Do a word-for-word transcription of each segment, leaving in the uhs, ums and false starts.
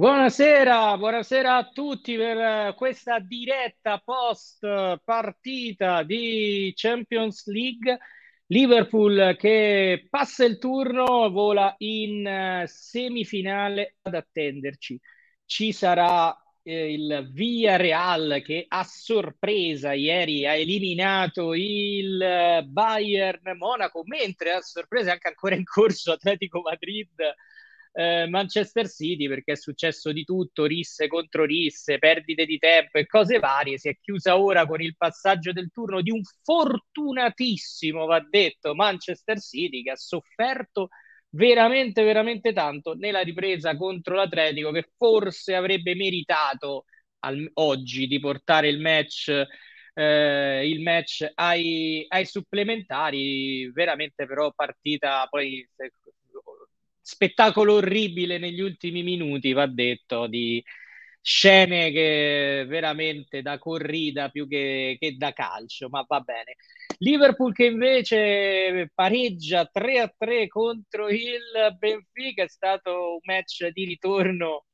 Buonasera, buonasera a tutti per questa diretta post partita di Champions League. Liverpool che passa il turno, vola in semifinale ad attenderci. Ci sarà eh, il Villarreal che a sorpresa ieri ha eliminato il Bayern Monaco, mentre a sorpresa è anche ancora in corso Atletico Madrid. Manchester City, perché è successo di tutto, risse contro risse, perdite di tempo e cose varie. Si è chiusa ora con il passaggio del turno di un fortunatissimo, va detto, Manchester City, che ha sofferto veramente veramente tanto nella ripresa contro l'Atletico, che forse avrebbe meritato al, oggi di portare il match Eh, il match ai, ai supplementari. Veramente però partita poi se, spettacolo orribile negli ultimi minuti, va detto, di scene che veramente da corrida più che, che da calcio, ma va bene. Liverpool che invece pareggia tre a tre contro il Benfica, è stato un match di ritorno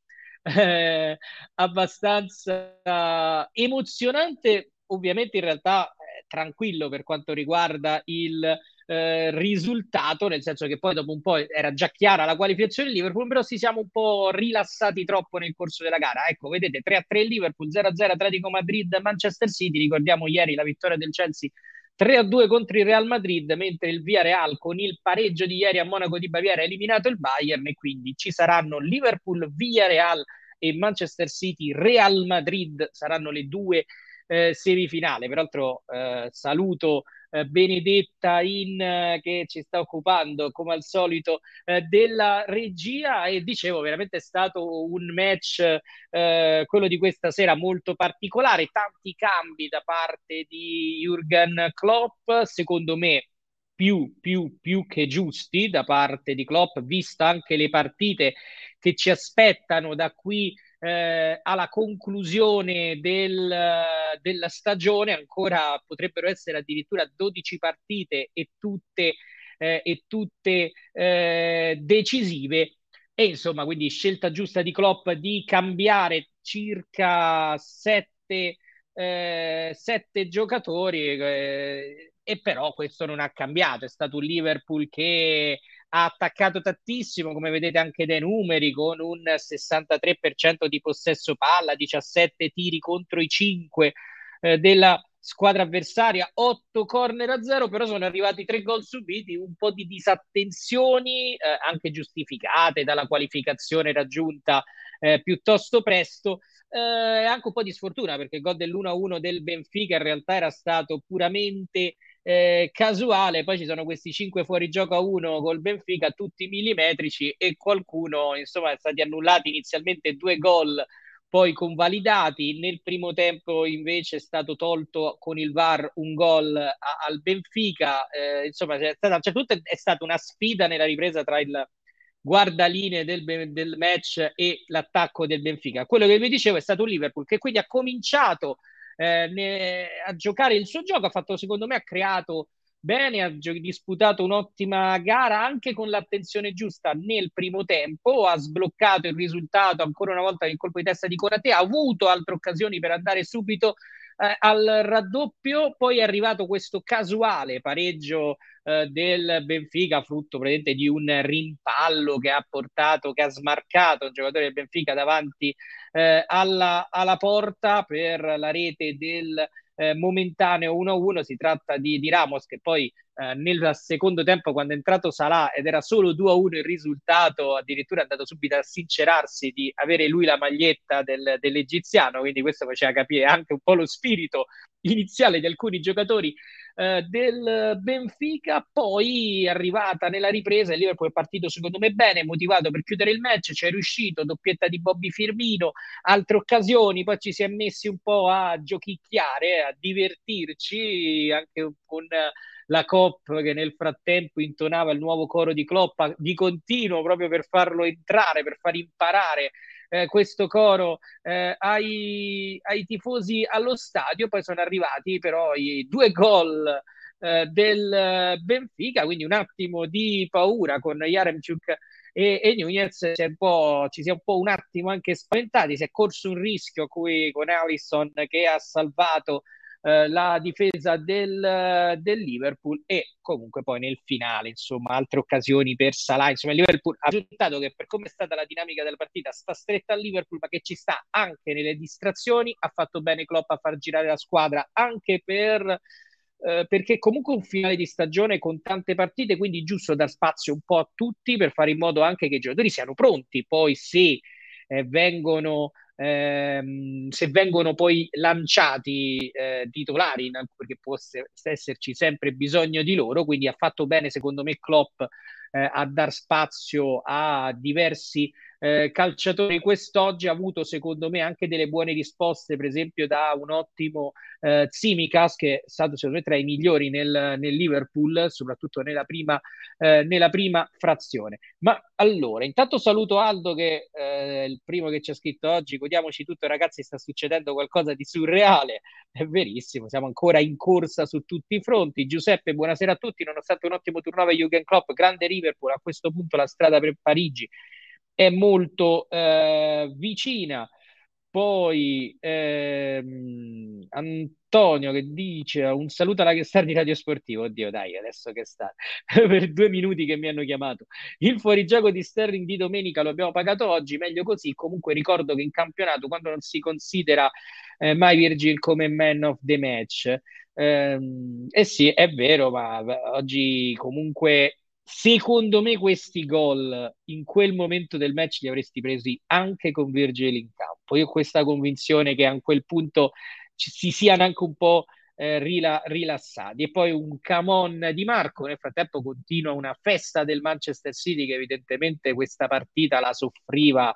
eh, abbastanza emozionante, ovviamente in realtà eh, tranquillo per quanto riguarda il Eh, risultato, nel senso che poi dopo un po' era già chiara la qualificazione del Liverpool, però ci siamo un po' rilassati troppo nel corso della gara. Ecco, vedete, tre a tre Liverpool, zero a zero Atletico Madrid, Manchester City. Ricordiamo ieri la vittoria del Chelsea tre a due contro il Real Madrid, mentre il Villarreal con il pareggio di ieri a Monaco di Baviera ha eliminato il Bayern, e quindi ci saranno Liverpool, Villarreal e Manchester City, Real Madrid, saranno le due eh, semifinali. Peraltro eh, saluto Benedetta in, che ci sta occupando come al solito eh, della regia, e dicevo veramente è stato un match eh, quello di questa sera molto particolare, tanti cambi da parte di Jurgen Klopp, secondo me più, più, più che giusti da parte di Klopp, vista anche le partite che ci aspettano da qui Eh, alla conclusione del, della stagione. Ancora potrebbero essere addirittura dodici partite e tutte, eh, e tutte eh, decisive, e insomma, quindi scelta giusta di Klopp di cambiare circa sette, eh, sette giocatori eh, e però questo non ha cambiato, è stato un Liverpool che ha attaccato tantissimo, come vedete anche dai numeri, con un sessantatré per cento di possesso palla, diciassette tiri contro i cinque eh, della squadra avversaria, otto corner a zero, però sono arrivati tre gol subiti, un po' di disattenzioni eh, anche giustificate dalla qualificazione raggiunta eh, piuttosto presto, eh, anche un po' di sfortuna, perché il gol dell'uno a uno del Benfica in realtà era stato puramente Eh, casuale. Poi ci sono questi cinque fuorigioco a uno col Benfica, tutti millimetrici, e qualcuno, insomma, è stati annullati inizialmente due gol, poi convalidati. Nel primo tempo invece è stato tolto con il V A R un gol a, al Benfica, eh, insomma c'è stata, cioè, tutto è, è stata una sfida nella ripresa tra il guardalinee del, del match e l'attacco del Benfica. Quello che vi dicevo è stato un Liverpool che quindi ha cominciato Eh, ne, a giocare il suo gioco, ha fatto, secondo me ha creato bene, ha gio- disputato un'ottima gara anche con l'attenzione giusta nel primo tempo, ha sbloccato il risultato ancora una volta il colpo di testa di Konaté, ha avuto altre occasioni per andare subito eh, al raddoppio, poi è arrivato questo casuale pareggio eh, del Benfica, frutto praticamente di un rimpallo che ha portato, che ha smarcato il giocatore del Benfica davanti Eh, alla, alla porta per la rete del eh, momentaneo uno a uno. Si tratta di, di Ramos, che poi eh, nel secondo tempo, quando è entrato Salah ed era solo due a uno il risultato, addirittura è andato subito a sincerarsi di avere lui la maglietta del, dell'egiziano, quindi questo faceva capire anche un po' lo spirito iniziale di alcuni giocatori eh, del Benfica. Poi arrivata nella ripresa il Liverpool è partito secondo me bene, motivato per chiudere il match, ci è riuscito, doppietta di Bobby Firmino, altre occasioni, poi ci si è messi un po' a giochicchiare, a divertirci anche con la C O P che nel frattempo intonava il nuovo coro di Klopp di continuo, proprio per farlo entrare, per far imparare Eh, questo coro eh, ai, ai tifosi allo stadio. Poi sono arrivati però i due gol eh, del Benfica, quindi un attimo di paura con Yaremchuk e, e Núñez si è un po', ci si è un po' un attimo anche spaventati, si è corso un rischio qui con Alisson che ha salvato eh, la difesa del, del Liverpool, e comunque poi nel finale insomma altre occasioni per Salah. Insomma il Liverpool ha risultato che per come è stata la dinamica della partita sta stretta al Liverpool, ma che ci sta anche nelle distrazioni. Ha fatto bene Klopp a far girare la squadra anche per... Eh, perché comunque un finale di stagione con tante partite, quindi giusto dar spazio un po' a tutti per fare in modo anche che i giocatori siano pronti poi se eh, vengono ehm, se vengono poi lanciati eh, titolari, perché può se- esserci sempre bisogno di loro. Quindi ha fatto bene secondo me Klopp eh, a dar spazio a diversi eh, calciatori quest'oggi. Ha avuto secondo me anche delle buone risposte, per esempio da un ottimo eh, Tsimikas, che è stato secondo me tra i migliori nel, nel Liverpool, soprattutto nella prima, eh, nella prima frazione. Ma allora, intanto saluto Aldo che eh, è il primo che ci ha scritto oggi: godiamoci tutto ragazzi, sta succedendo qualcosa di surreale. È verissimo, siamo ancora in corsa su tutti i fronti. Giuseppe, buonasera a tutti, nonostante un ottimo turnover Jurgen Klopp, grande Liverpool, a questo punto la strada per Parigi è molto eh, vicina. Poi ehm, Antonio che dice un saluto alla che star di Radio Sportivo. Oddio dai, adesso che sta per due minuti che mi hanno chiamato. Il fuorigioco di Sterling di domenica lo abbiamo pagato oggi, meglio così. Comunque ricordo che in campionato, quando non si considera eh, mai Virgil come man of the match, ehm, eh sì è vero, ma oggi comunque secondo me questi gol in quel momento del match li avresti presi anche con Virgil in campo. Io ho questa convinzione che a quel punto ci, si siano anche un po' eh, rila, rilassati. E poi un come on di Marco. Nel frattempo continua una festa del Manchester City, che evidentemente questa partita la soffriva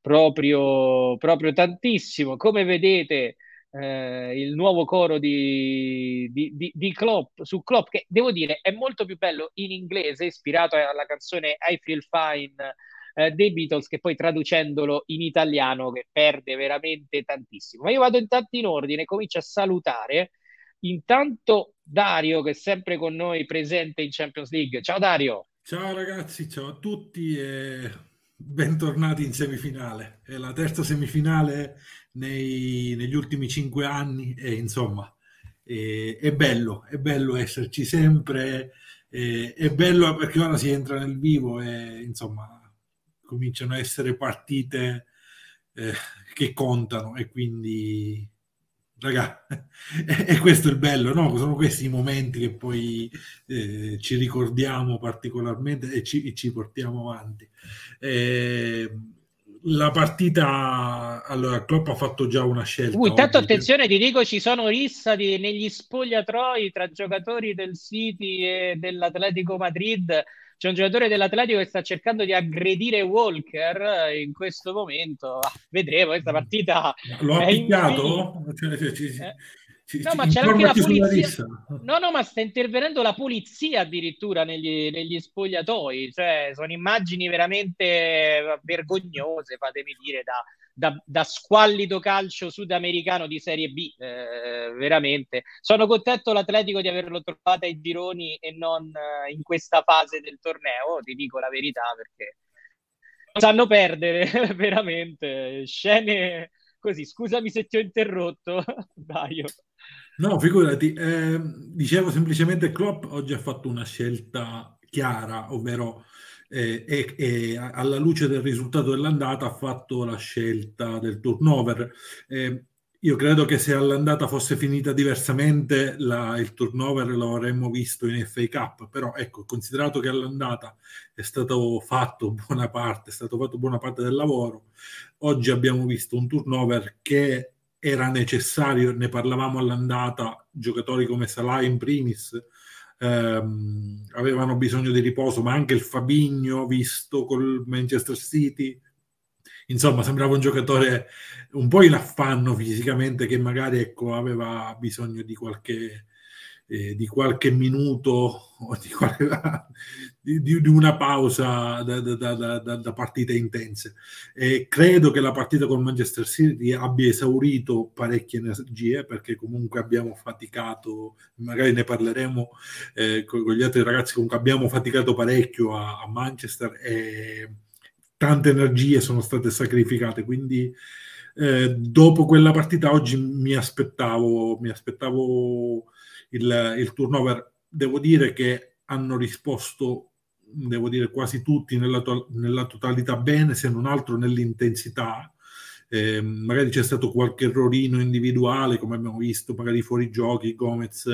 proprio, proprio tantissimo. Come vedete Eh, il nuovo coro di, di, di, di Klopp, su Klopp, che devo dire è molto più bello in inglese, ispirato alla canzone I Feel Fine eh, dei Beatles, che poi traducendolo in italiano che perde veramente tantissimo. Ma io vado intanto in ordine, comincio a salutare intanto Dario, che è sempre con noi presente in Champions League. Ciao Dario. Ciao ragazzi, ciao a tutti e bentornati in semifinale. È la terza semifinale Nei, negli ultimi cinque anni e insomma è, è bello è bello esserci sempre, è, è bello perché ora si entra nel vivo e insomma cominciano a essere partite eh, che contano, e quindi raga è, è questo il bello, no? Sono questi i momenti che poi eh, ci ricordiamo particolarmente e ci, ci portiamo avanti. eh, La partita, allora Klopp ha fatto già una scelta. Uh, intanto oggi, attenzione, ti dico, ci sono rissa di, negli spogliatori tra giocatori del City e dell'Atletico Madrid. C'è un giocatore dell'Atletico che sta cercando di aggredire Walker in questo momento. Vedremo, questa partita lo ha picchiato? No, ma c'era anche la polizia. No, no, ma sta intervenendo la polizia addirittura negli, negli spogliatoi. Cioè, sono immagini veramente vergognose, fatemi dire, da, da, da squallido calcio sudamericano di Serie B. Eh, veramente. Sono contento l'Atletico di averlo trovata ai gironi e non eh, in questa fase del torneo, ti dico la verità, perché sanno perdere, veramente. Scene così. Scusami se ti ho interrotto, Dario. No, figurati, eh, dicevo semplicemente Klopp oggi ha fatto una scelta chiara, ovvero eh, eh, eh, alla luce del risultato dell'andata ha fatto la scelta del turnover. Eh, io credo che se all'andata fosse finita diversamente la, il turnover lo avremmo visto in F A Cup, però ecco, considerato che all'andata è stato fatto buona parte, è stato fatto buona parte del lavoro, oggi abbiamo visto un turnover che era necessario. Ne parlavamo all'andata, giocatori come Salah in primis ehm, avevano bisogno di riposo, ma anche il Fabinho visto col Manchester City, insomma sembrava un giocatore un po' in affanno fisicamente, che magari ecco aveva bisogno di qualche eh, di qualche minuto o di, qualche, di, di una pausa da, da, da, da, da partite intense. E credo che la partita con Manchester City abbia esaurito parecchie energie, perché comunque abbiamo faticato, magari ne parleremo eh, con, con gli altri ragazzi, comunque abbiamo faticato parecchio a, a Manchester e tante energie sono state sacrificate, quindi eh, dopo quella partita oggi mi aspettavo mi aspettavo il, il turnover. Devo dire che hanno risposto, devo dire quasi tutti nella, to- nella totalità bene, se non altro nell'intensità. Eh, magari c'è stato qualche errorino individuale, come abbiamo visto, magari i fuorigiochi, Gomez,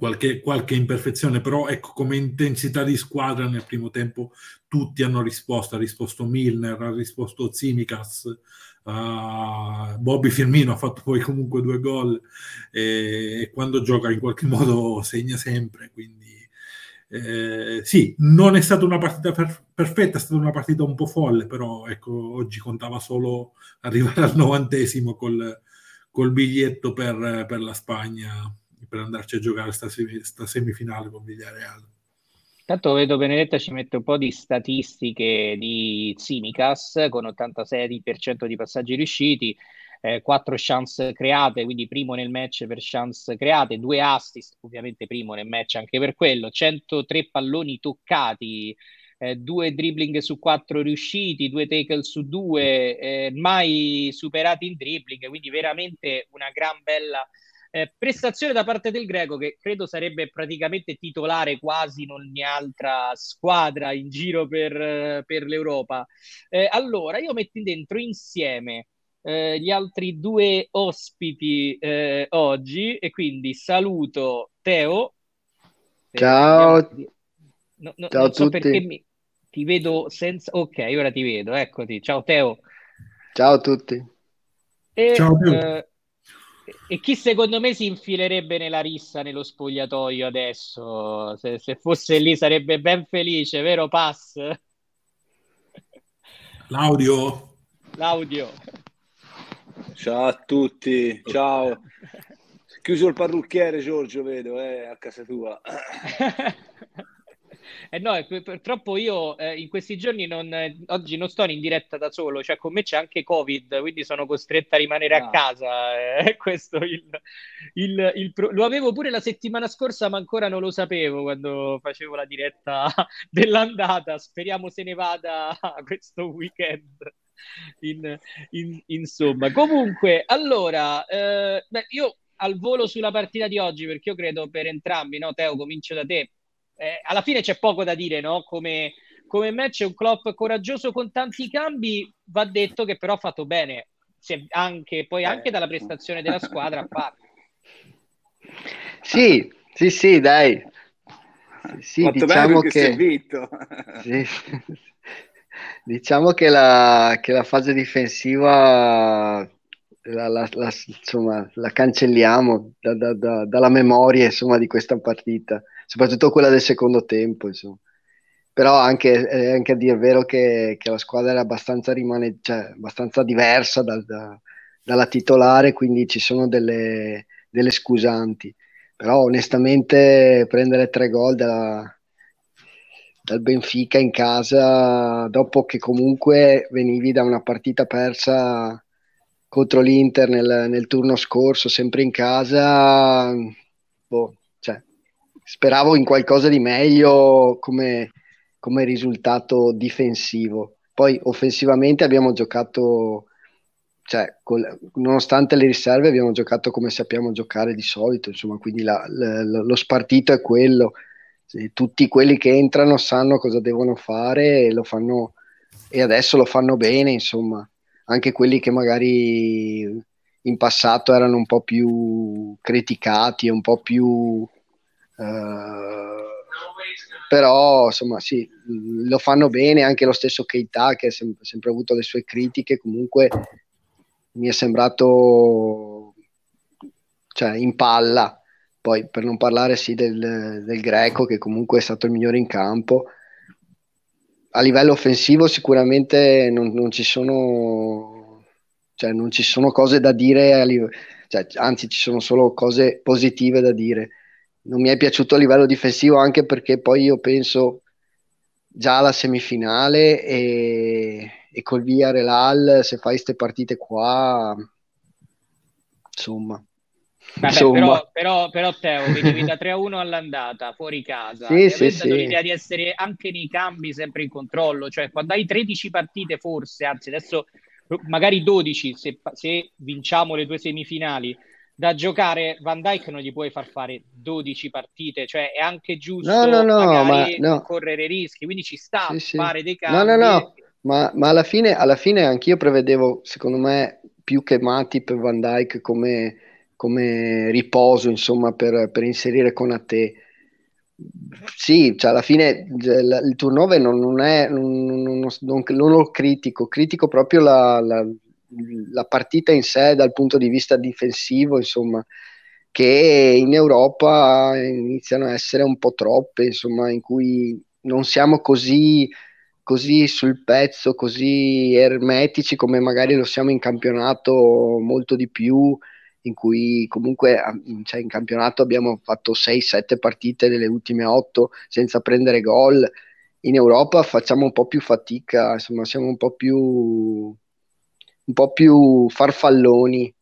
Qualche, qualche imperfezione, però ecco, come intensità di squadra nel primo tempo tutti hanno risposto, ha risposto Milner, ha risposto Tsimikas, uh, Bobby Firmino ha fatto poi comunque due gol e, e quando gioca in qualche modo segna sempre, quindi eh, sì, non è stata una partita per, perfetta, è stata una partita un po' folle, però ecco, oggi contava solo arrivare al novantesimo col, col biglietto per, per la Spagna, per andarci a giocare sta, sta semifinale con Villarreal. Tanto vedo Benedetta ci mette un po' di statistiche di Tsimikas con ottantasei percento di passaggi riusciti, eh, quattro chance create, quindi primo nel match per chance create, due assist, ovviamente primo nel match anche per quello, centotré palloni toccati, eh, due dribbling su quattro riusciti, due tackle su due, eh, mai superati in dribbling, quindi veramente una gran bella Eh, prestazione da parte del Greco, che credo sarebbe praticamente titolare quasi in ogni altra squadra in giro per, per l'Europa. Eh, allora io metto dentro insieme eh, gli altri due ospiti eh, oggi, e quindi saluto Teo. Ciao, no, no, ciao non so a tutti. Perché mi, ti vedo senza... Ok, ora ti vedo, eccoti. Ciao Teo. Ciao a tutti. E, ciao eh, e chi secondo me si infilerebbe nella rissa nello spogliatoio adesso, se, se fosse lì sarebbe ben felice, vero Pass? L'audio l'audio ciao a tutti, ciao. Chiuso il parrucchiere, Giorgio, vedo eh, a casa tua. Eh no, purtroppo io eh, in questi giorni non, eh, oggi non sto in diretta da solo, cioè con me c'è anche Covid, quindi sono costretta a rimanere no. a casa, eh, questo il, il, il pro... lo avevo pure la settimana scorsa, ma ancora non lo sapevo quando facevo la diretta dell'andata. Speriamo se ne vada questo weekend. In, in, insomma, comunque, allora eh, beh, io al volo sulla partita di oggi, perché io credo per entrambi, no Teo, comincio da te. Eh, alla fine c'è poco da dire, no? Come, come match è un Klopp coraggioso con tanti cambi, va detto che però ha fatto bene, se anche, poi anche dalla prestazione della squadra. Sì, sì, sì, dai. Sì, fatto diciamo bene che... vinto. Sì. Diciamo che la, che la fase difensiva... La, la, la, insomma, la cancelliamo da, da, da, dalla memoria, insomma, di questa partita, soprattutto quella del secondo tempo, insomma. Però anche, eh, anche a dire il vero che, che la squadra era abbastanza, rimane, cioè, abbastanza diversa dal, da, dalla titolare, quindi ci sono delle, delle scusanti, però onestamente prendere tre gol dalla, dal Benfica in casa, dopo che comunque venivi da una partita persa contro l'Inter nel, nel turno scorso, sempre in casa, boh, cioè, speravo in qualcosa di meglio come, come risultato difensivo. Poi offensivamente abbiamo giocato, cioè, col, nonostante le riserve abbiamo giocato come sappiamo giocare di solito, insomma, quindi la, la, lo spartito è quello. Tutti quelli che entrano sanno cosa devono fare e lo fanno, e adesso lo fanno bene, insomma. Anche quelli che magari in passato erano un po' più criticati, un po' più... Eh, però, insomma, sì, lo fanno bene. Anche lo stesso Keita, che ha sem- sempre avuto le sue critiche, comunque mi è sembrato, cioè, in palla. Poi, per non parlare, sì, del, del Greco, che comunque è stato il migliore in campo. A livello offensivo sicuramente non, non ci sono, cioè non ci sono cose da dire, a live- cioè, anzi ci sono solo cose positive da dire. non mi è piaciuto a livello difensivo, anche perché poi io penso già alla semifinale e, e col Villarreal, se fai ste partite qua, insomma. Vabbè, insomma. Però, però, però Teo, venivi da tre a uno all'andata, fuori casa, sì, e sì, avete sì. L'idea di essere anche nei cambi sempre in controllo, cioè quando hai tredici partite forse, anzi adesso magari dodici, se, se vinciamo le due semifinali, da giocare, Van Dijk non gli puoi far fare dodici partite, cioè è anche giusto no, no, no, magari ma, no. correre rischi, quindi ci sta sì, a sì. fare dei cambi. No, no, no, ma, ma alla fine, alla fine anch'io prevedevo, secondo me, più che Matip e Van Dijk come, come riposo, insomma, per, per inserire Konaté. Sì, cioè alla fine il, il turnover non, non è, non, non, non, non lo critico, critico proprio la... la la partita in sé dal punto di vista difensivo, insomma, che in Europa iniziano a essere un po' troppe, insomma, in cui non siamo così, così sul pezzo, così ermetici come magari lo siamo in campionato molto di più, in cui comunque cioè, in campionato abbiamo fatto sei sette partite nelle ultime otto senza prendere gol. In Europa facciamo un po' più fatica, insomma, siamo un po' più un po' più farfalloni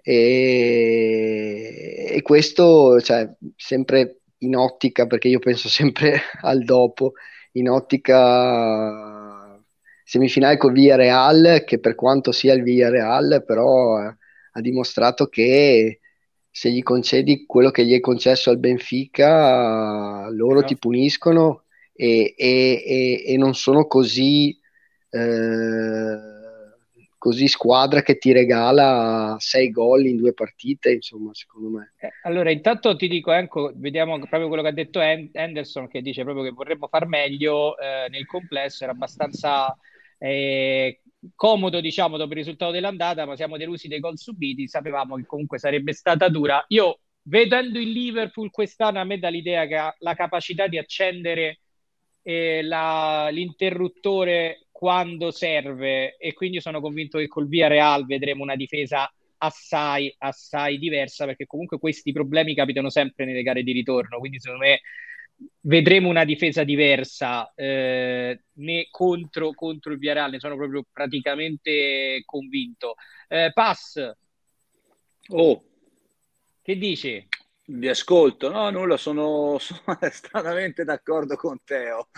e, e questo cioè, sempre in ottica, perché io penso sempre al dopo, in ottica semifinale col Villarreal, che per quanto sia il Villarreal però eh, ha dimostrato che se gli concedi quello che gli è concesso al Benfica loro no. ti puniscono e, e, e, e non sono così eh, così squadra che ti regala sei gol in due partite, insomma, secondo me. Allora, intanto ti dico, ecco, vediamo proprio quello che ha detto Henderson, che dice proprio che vorremmo far meglio eh, nel complesso, era abbastanza eh, comodo, diciamo, dopo il risultato dell'andata, ma siamo delusi dei gol subiti, sapevamo che comunque sarebbe stata dura. Io, vedendo il Liverpool quest'anno, a me dà l'idea che ha la capacità di accendere eh, la, l'interruttore quando serve, e quindi sono convinto che col Villarreal vedremo una difesa assai assai diversa, perché comunque questi problemi capitano sempre nelle gare di ritorno, quindi secondo me vedremo una difesa diversa eh, né contro, contro il Villarreal, ne sono proprio praticamente convinto. Eh, Pass, oh, che dici? Vi ascolto, no, nulla, sono, sono stranamente d'accordo con Teo.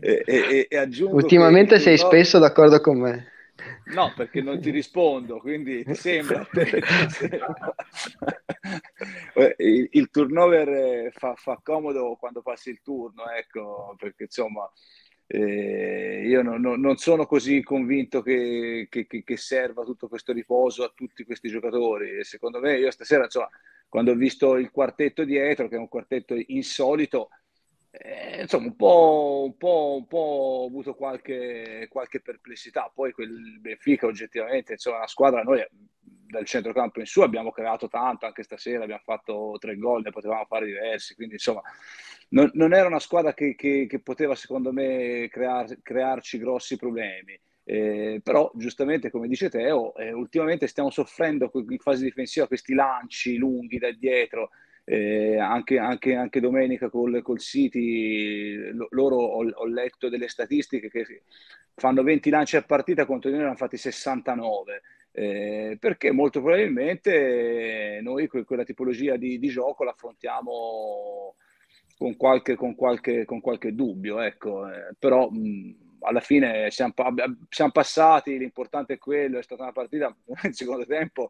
e, e, e aggiungo ultimamente che, sei no, spesso d'accordo con me. No, perché non ti rispondo, quindi ti sembra. il, il turnover fa, fa comodo quando passi il turno, ecco, perché insomma eh, io no, no, non sono così convinto che, che, che, che serva tutto questo riposo a tutti questi giocatori. E secondo me, io stasera, insomma, quando ho visto il quartetto dietro, che è un quartetto insolito, eh, insomma, un po', un po', un po' ho avuto qualche, qualche perplessità. Poi quel Benfica, oggettivamente, insomma, la squadra, noi dal centrocampo in su abbiamo creato tanto, anche stasera abbiamo fatto tre gol, ne potevamo fare diversi, quindi insomma non, non era una squadra che, che, che poteva, secondo me, crear, crearci grossi problemi. Eh, però giustamente, come dice Teo, eh, ultimamente stiamo soffrendo in fase difensiva questi lanci lunghi da dietro, eh, anche, anche, anche domenica col, col City l- loro ho, ho letto delle statistiche che fanno venti lanci a partita, contro noi ne hanno fatti sessantanove, eh, perché molto probabilmente noi que- quella tipologia di, di gioco l'affrontiamo con qualche, con qualche, con qualche dubbio, ecco, eh, però mh, alla fine siamo, siamo passati, l'importante è quello, è stata una partita nel secondo tempo,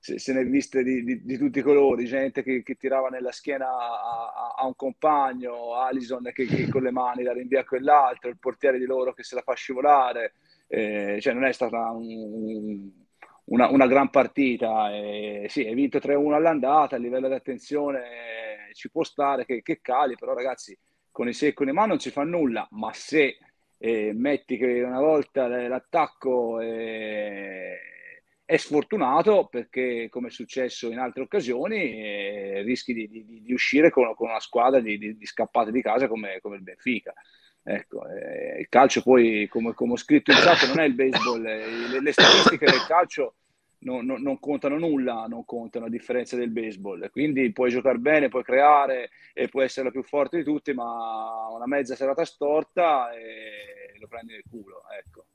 se, se ne è viste di, di, di tutti i colori, gente che, che tirava nella schiena a, a un compagno, Alisson che, che con le mani la rinvia a quell'altro, il portiere di loro che se la fa scivolare, eh, cioè non è stata un, una, una gran partita, eh, sì, hai vinto tre a uno all'andata, a livello di attenzione eh, ci può stare che, che cali, però ragazzi, con i secchi in mano non si fa nulla, ma se e metti che una volta l'attacco è, è sfortunato, perché come è successo in altre occasioni eh, rischi di, di, di uscire con, con una squadra di, di, di scappate di casa come, come il Benfica, ecco, eh, il calcio poi, come, come ho scritto in chat, non è il baseball, eh, le, le statistiche del calcio non, non, non contano nulla, non contano a differenza del baseball. Quindi puoi giocare bene, puoi creare e puoi essere la più forte di tutti, ma una mezza serata storta e lo prendi nel culo, ecco.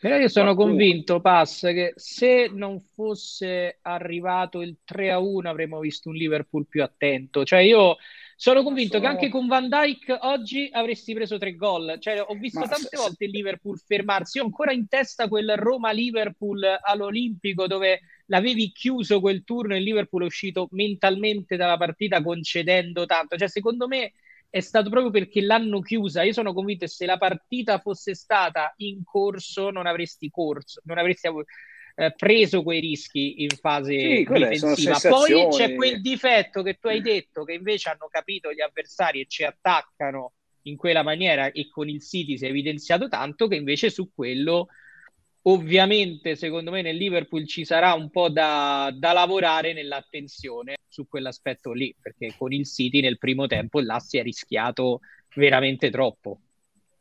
Però io sono qualcuno. convinto, Pass, che se non fosse arrivato il tre a uno avremmo visto un Liverpool più attento. Cioè io sono convinto sono... che anche con Van Dijk oggi avresti preso tre gol. Cioè ho visto Ma tante se... volte il Liverpool fermarsi. Io ho ancora in testa quel Roma-Liverpool all'Olimpico dove l'avevi chiuso quel turno e il Liverpool è uscito mentalmente dalla partita concedendo tanto. Cioè secondo me... è stato proprio perché l'hanno chiusa. Io sono convinto che se la partita fosse stata in corso non avresti corso, non avresti eh, preso quei rischi in fase sì, difensiva. Poi c'è quel difetto che tu hai detto, che invece hanno capito gli avversari e ci attaccano in quella maniera, e con il City si è evidenziato tanto, che invece su quello ovviamente secondo me nel Liverpool ci sarà un po' da, da lavorare nell'attenzione su quell'aspetto lì, perché con il City nel primo tempo là si è rischiato veramente troppo.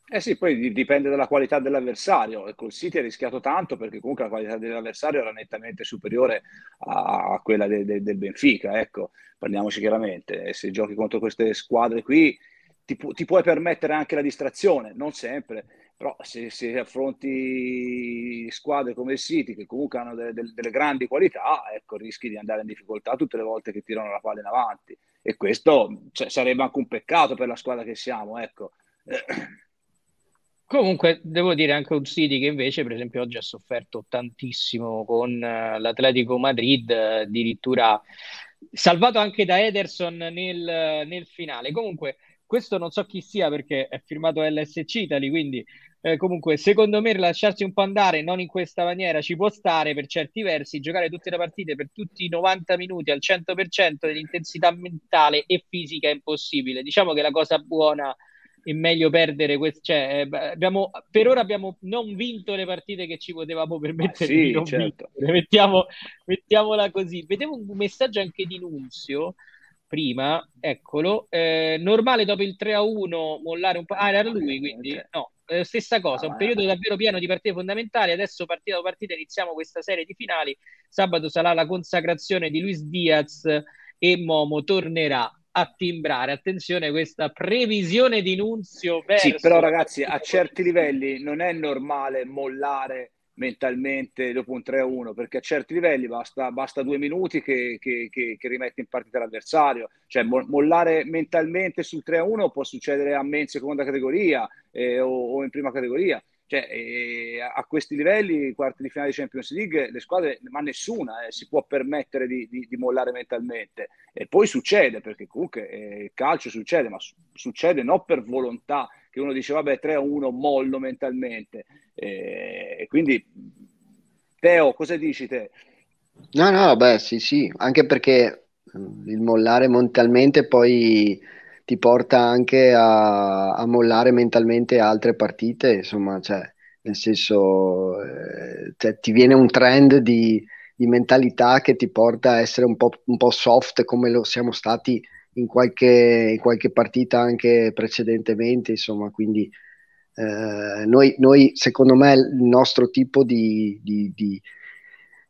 Eh sì, poi dipende dalla qualità dell'avversario. Col City ha rischiato tanto perché comunque la qualità dell'avversario era nettamente superiore a quella de, de, del Benfica, ecco, parliamoci chiaramente. Se giochi contro queste squadre qui ti, pu- ti puoi permettere anche la distrazione, non sempre, però se, se affronti squadre come il City che comunque hanno de, de, delle grandi qualità, ecco, rischi di andare in difficoltà tutte le volte che tirano la palla in avanti, e questo cioè, sarebbe anche un peccato per la squadra che siamo, ecco. Comunque devo dire anche un City che invece per esempio oggi ha sofferto tantissimo con l'Atletico Madrid, addirittura salvato anche da Henderson nel, nel finale. Comunque questo non so chi sia perché è firmato L S C Italy, quindi eh, comunque secondo me lasciarsi un po' andare, non in questa maniera, ci può stare per certi versi. Giocare tutte le partite per tutti i novanta minuti al cento per cento dell'intensità mentale e fisica è impossibile. Diciamo che la cosa buona è meglio perdere, quest- cioè, abbiamo, per ora abbiamo non vinto le partite che ci potevamo permettere ah, sì, di non certo. vincere, mettiamo, mettiamola così. Vedevo un messaggio anche di Nunzio prima, eccolo, eh, normale dopo il tre a uno mollare un po', ah era lui quindi, no, eh, stessa cosa, ah, un periodo davvero pieno di partite fondamentali, adesso partita dopo partita iniziamo questa serie di finali, sabato sarà la consacrazione di Luis Diaz e Momo tornerà a timbrare. Attenzione, questa previsione di Nunzio verso... Sì, però ragazzi, a certi livelli non è normale mollare mentalmente dopo un tre a uno, perché a certi livelli basta, basta due minuti che, che, che, che rimetti in partita l'avversario. Cioè mo- mollare mentalmente sul tre a uno può succedere a me in seconda categoria eh, o, o in prima categoria. Cioè eh, a questi livelli, quarti di finale di Champions League, le squadre, ma nessuna eh, si può permettere di, di, di mollare mentalmente. E poi succede, perché comunque eh, il calcio succede, ma su- succede non per volontà, che uno dice vabbè tre a uno mollo mentalmente. E quindi Teo, cosa dici te? No no beh sì sì, anche perché il mollare mentalmente poi ti porta anche a, a mollare mentalmente altre partite, insomma, cioè nel senso eh, cioè, ti viene un trend di, di mentalità che ti porta a essere un po', un po' soft, come lo siamo stati in qualche, in qualche partita anche precedentemente, insomma. Quindi eh, noi, noi secondo me il nostro tipo di, di, di,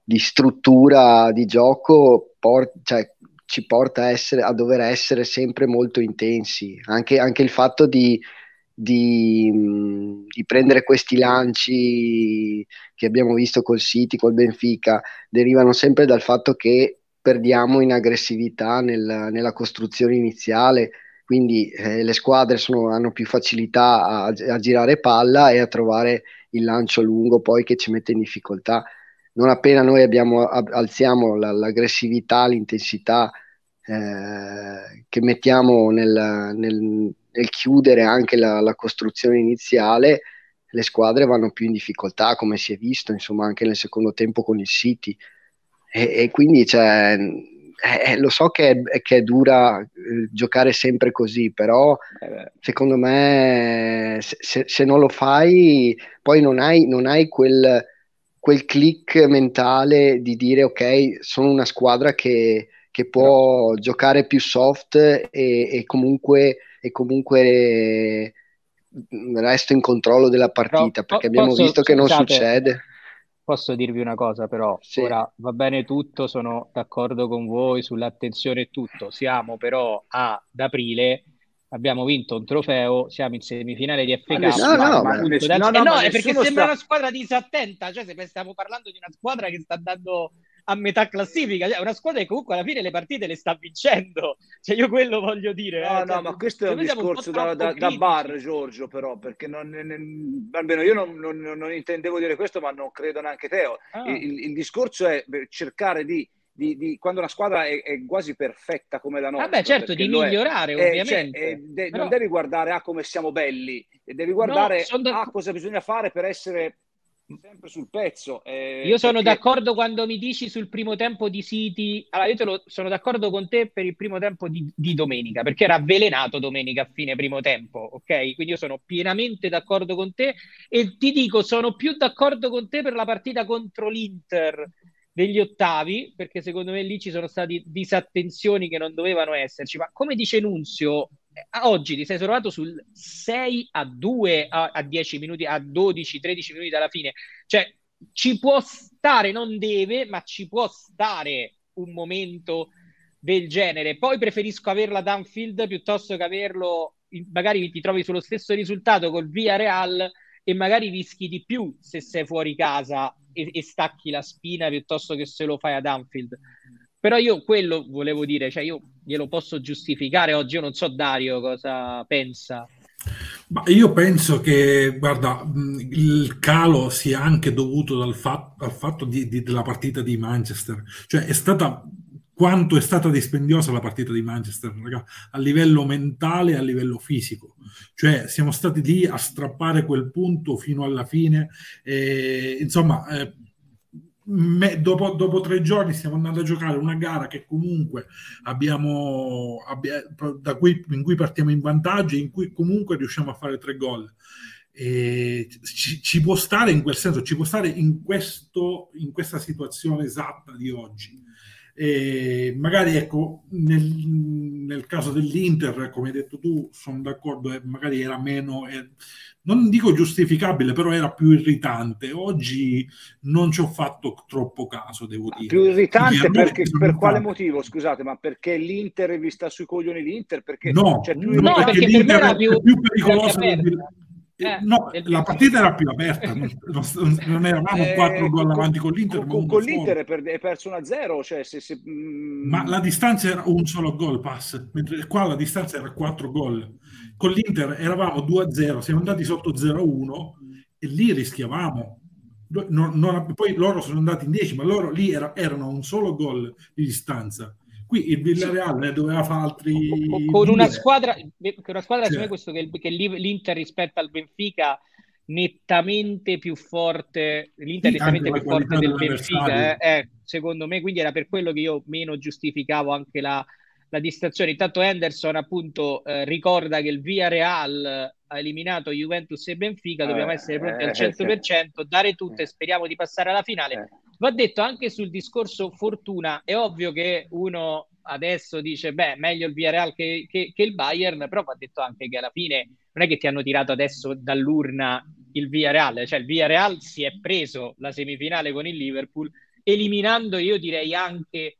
di struttura di gioco por- cioè, ci porta a, essere, a dover essere sempre molto intensi, anche, anche il fatto di, di, di prendere questi lanci che abbiamo visto col City, col Benfica, derivano sempre dal fatto che perdiamo in aggressività nel, nella costruzione iniziale, quindi eh, le squadre sono, hanno più facilità a, a girare palla e a trovare il lancio lungo poi che ci mette in difficoltà. Non appena noi abbiamo, alziamo la, l'aggressività, l'intensità eh, che mettiamo nel, nel, nel chiudere anche la, la costruzione iniziale, le squadre vanno più in difficoltà, come si è visto insomma anche nel secondo tempo con il City. E, e quindi cioè, eh, lo so che è, che è dura eh, giocare sempre così, però eh secondo me se, se, se non lo fai poi non hai, non hai quel, quel click mentale di dire ok, sono una squadra che, che può no. giocare più soft e, e comunque, e comunque resto in controllo della partita, però, perché abbiamo posso, visto che non scusate. succede. Posso dirvi una cosa però, sì. Ora va bene tutto, sono d'accordo con voi sull'attenzione e tutto, siamo però a, ad aprile, abbiamo vinto un trofeo, siamo in semifinale di F A Cup. No, no, no, ma no, da... no, no, eh no è perché sembra sta... una squadra disattenta, cioè se stiamo parlando di una squadra che sta andando a metà classifica, cioè una squadra che comunque alla fine le partite le sta vincendo, cioè io quello voglio dire. No, eh, no, cioè, ma questo è un discorso un da, da, da bar, Giorgio, però, perché non, non, almeno io non, non, non intendevo dire questo, ma non credo neanche Teo. Ah. Il, il discorso è cercare di, di, di quando la squadra è, è quasi perfetta come la nostra. Vabbè, certo, di migliorare, è, ovviamente. Cioè, è, de, però... Non devi guardare a come siamo belli, devi guardare no, da... a cosa bisogna fare per essere... sempre sul pezzo. Eh, io sono perché... d'accordo quando mi dici sul primo tempo di City. Allora, io te lo, sono d'accordo con te per il primo tempo di, di domenica, perché era avvelenato domenica a fine primo tempo, ok? Quindi io sono pienamente d'accordo con te e ti dico, sono più d'accordo con te per la partita contro l'Inter degli ottavi, perché secondo me lì ci sono state disattenzioni che non dovevano esserci. Ma come dice Nunzio, oggi ti sei trovato sul sei a due a, a dieci minuti, a dodici tredici minuti dalla fine, cioè ci può stare, non deve, ma ci può stare un momento del genere. Poi preferisco averla ad Anfield piuttosto che averlo, magari ti trovi sullo stesso risultato col Villarreal e magari rischi di più se sei fuori casa e, e stacchi la spina piuttosto che se lo fai ad Anfield. Però io quello volevo dire, cioè io glielo posso giustificare oggi, io non so Dario cosa pensa. Ma io penso che, guarda, il calo sia anche dovuto dal fatto, al fatto di, di, della partita di Manchester. Cioè è stata, quanto è stata dispendiosa la partita di Manchester, ragazzi, a livello mentale e a livello fisico. Cioè siamo stati lì a strappare quel punto fino alla fine, e, insomma... Eh, Me, dopo, dopo tre giorni stiamo andando a giocare una gara che comunque abbiamo abbia, da cui, in cui partiamo in vantaggio, in cui comunque riusciamo a fare tre gol, e ci, ci può stare in quel senso, ci può stare in, questo, in questa situazione esatta di oggi. E magari ecco nel, nel caso dell'Inter, come hai detto tu, sono d'accordo, eh, magari era meno eh, non dico giustificabile, però era più irritante. Oggi non ci ho fatto troppo caso, devo dire. Più irritante perché, per quale motivo? Scusate, ma perché l'Inter vi sta sui coglioni l'Inter? Perché no, cioè, più no perché, perché l'Inter era più, più pericolosa del... Eh, no, la partita era più aperta, non, non, non eravamo eh, quattro gol avanti con l'Inter. Con, con l'Inter è perso uno a zero, cioè, se, se... ma la distanza era un solo gol pass, mentre qua la distanza era quattro gol. Con l'Inter eravamo due a zero, siamo andati sotto zero a uno e lì rischiavamo. Non, non, poi loro sono andati in dieci, ma loro lì era, erano un solo gol di distanza. Qui il Villarreal doveva fare altri... Con una squadra, con una squadra cioè. Questo, che, che l'Inter rispetto al Benfica nettamente più forte, l'Inter sì, nettamente più forte del Benfica, eh, eh, secondo me, quindi era per quello che io meno giustificavo anche la, la distrazione. Intanto Henderson appunto eh, ricorda che il Villarreal ha eliminato Juventus e Benfica, dobbiamo eh, essere pronti eh, al cento per cento, sì. Dare tutto eh. e speriamo di passare alla finale. Eh. Va detto anche sul discorso fortuna, è ovvio che uno adesso dice beh meglio il Villarreal che, che, che il Bayern, però va detto anche che alla fine non è che ti hanno tirato adesso dall'urna il Villarreal, cioè il Villarreal si è preso la semifinale con il Liverpool, eliminando io direi anche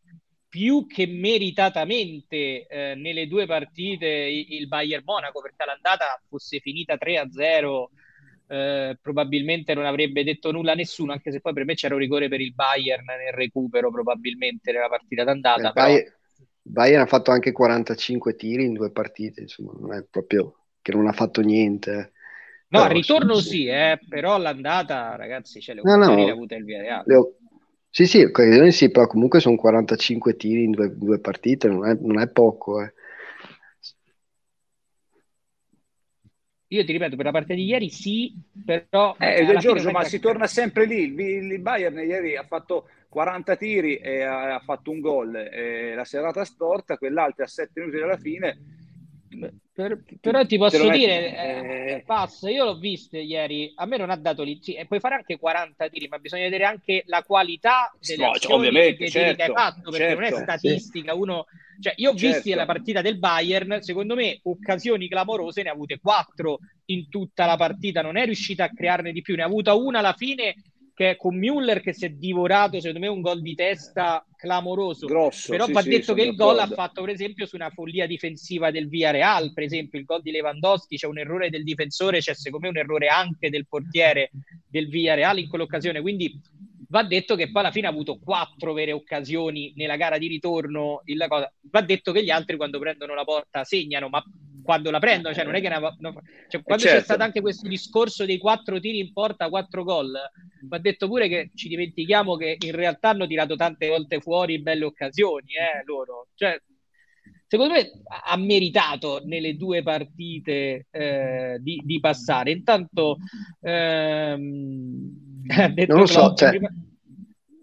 più che meritatamente eh, nelle due partite il Bayern Monaco, perché l'andata fosse finita tre a zero Eh, probabilmente non avrebbe detto nulla a nessuno, anche se poi per me c'era un rigore per il Bayern nel recupero probabilmente nella partita d'andata. Il però... Bayern, Bayern ha fatto anche quarantacinque tiri in due partite, insomma non è proprio che non ha fatto niente. No, al ritorno sì, sì eh, però l'andata ragazzi ce le no, no, le avute il Villarreal. Le... Sì, sì, sì, però comunque sono quarantacinque tiri in due, due partite, non è, non è poco, eh. Io ti ripeto, per la partita di ieri sì, però... Eh, Giorgio, ma si torna sempre lì. Il, il Bayern ieri ha fatto quaranta tiri e ha, ha fatto un gol. E la serata storta, quell'altra a sette minuti dalla fine... Per, però ti posso dire, eh, pass, io l'ho visto ieri, a me non ha dato lì, sì, puoi fare anche quaranta tiri, ma bisogna vedere anche la qualità delle no, azioni, ovviamente, che, certo, che hai fatto, perché certo, non è statistica, sì. Uno, cioè io ho certo. visto la partita del Bayern, secondo me occasioni clamorose ne ha avute quattro in tutta la partita, non è riuscita a crearne di più, ne ha avuta una alla fine che è con Müller che si è divorato secondo me un gol di testa clamoroso, grosso, però sì, va sì, detto che il gol ha fatto per esempio su una follia difensiva del Villarreal, per esempio il gol di Lewandowski, c'è un errore del difensore, c'è secondo me un errore anche del portiere del Villarreal in quell'occasione, quindi va detto che poi alla fine ha avuto quattro vere occasioni nella gara di ritorno, la cosa. Va detto che gli altri quando prendono la porta segnano, ma quando la prendono, cioè non è che una, no, cioè quando certo. C'è stato anche questo discorso dei quattro tiri in porta, quattro gol, va detto pure che ci dimentichiamo che in realtà hanno tirato tante volte fuori belle occasioni, eh, loro, cioè secondo me ha meritato nelle due partite eh, di, di passare, intanto ehm, ha detto non lo so, Klopp, cioè... prima...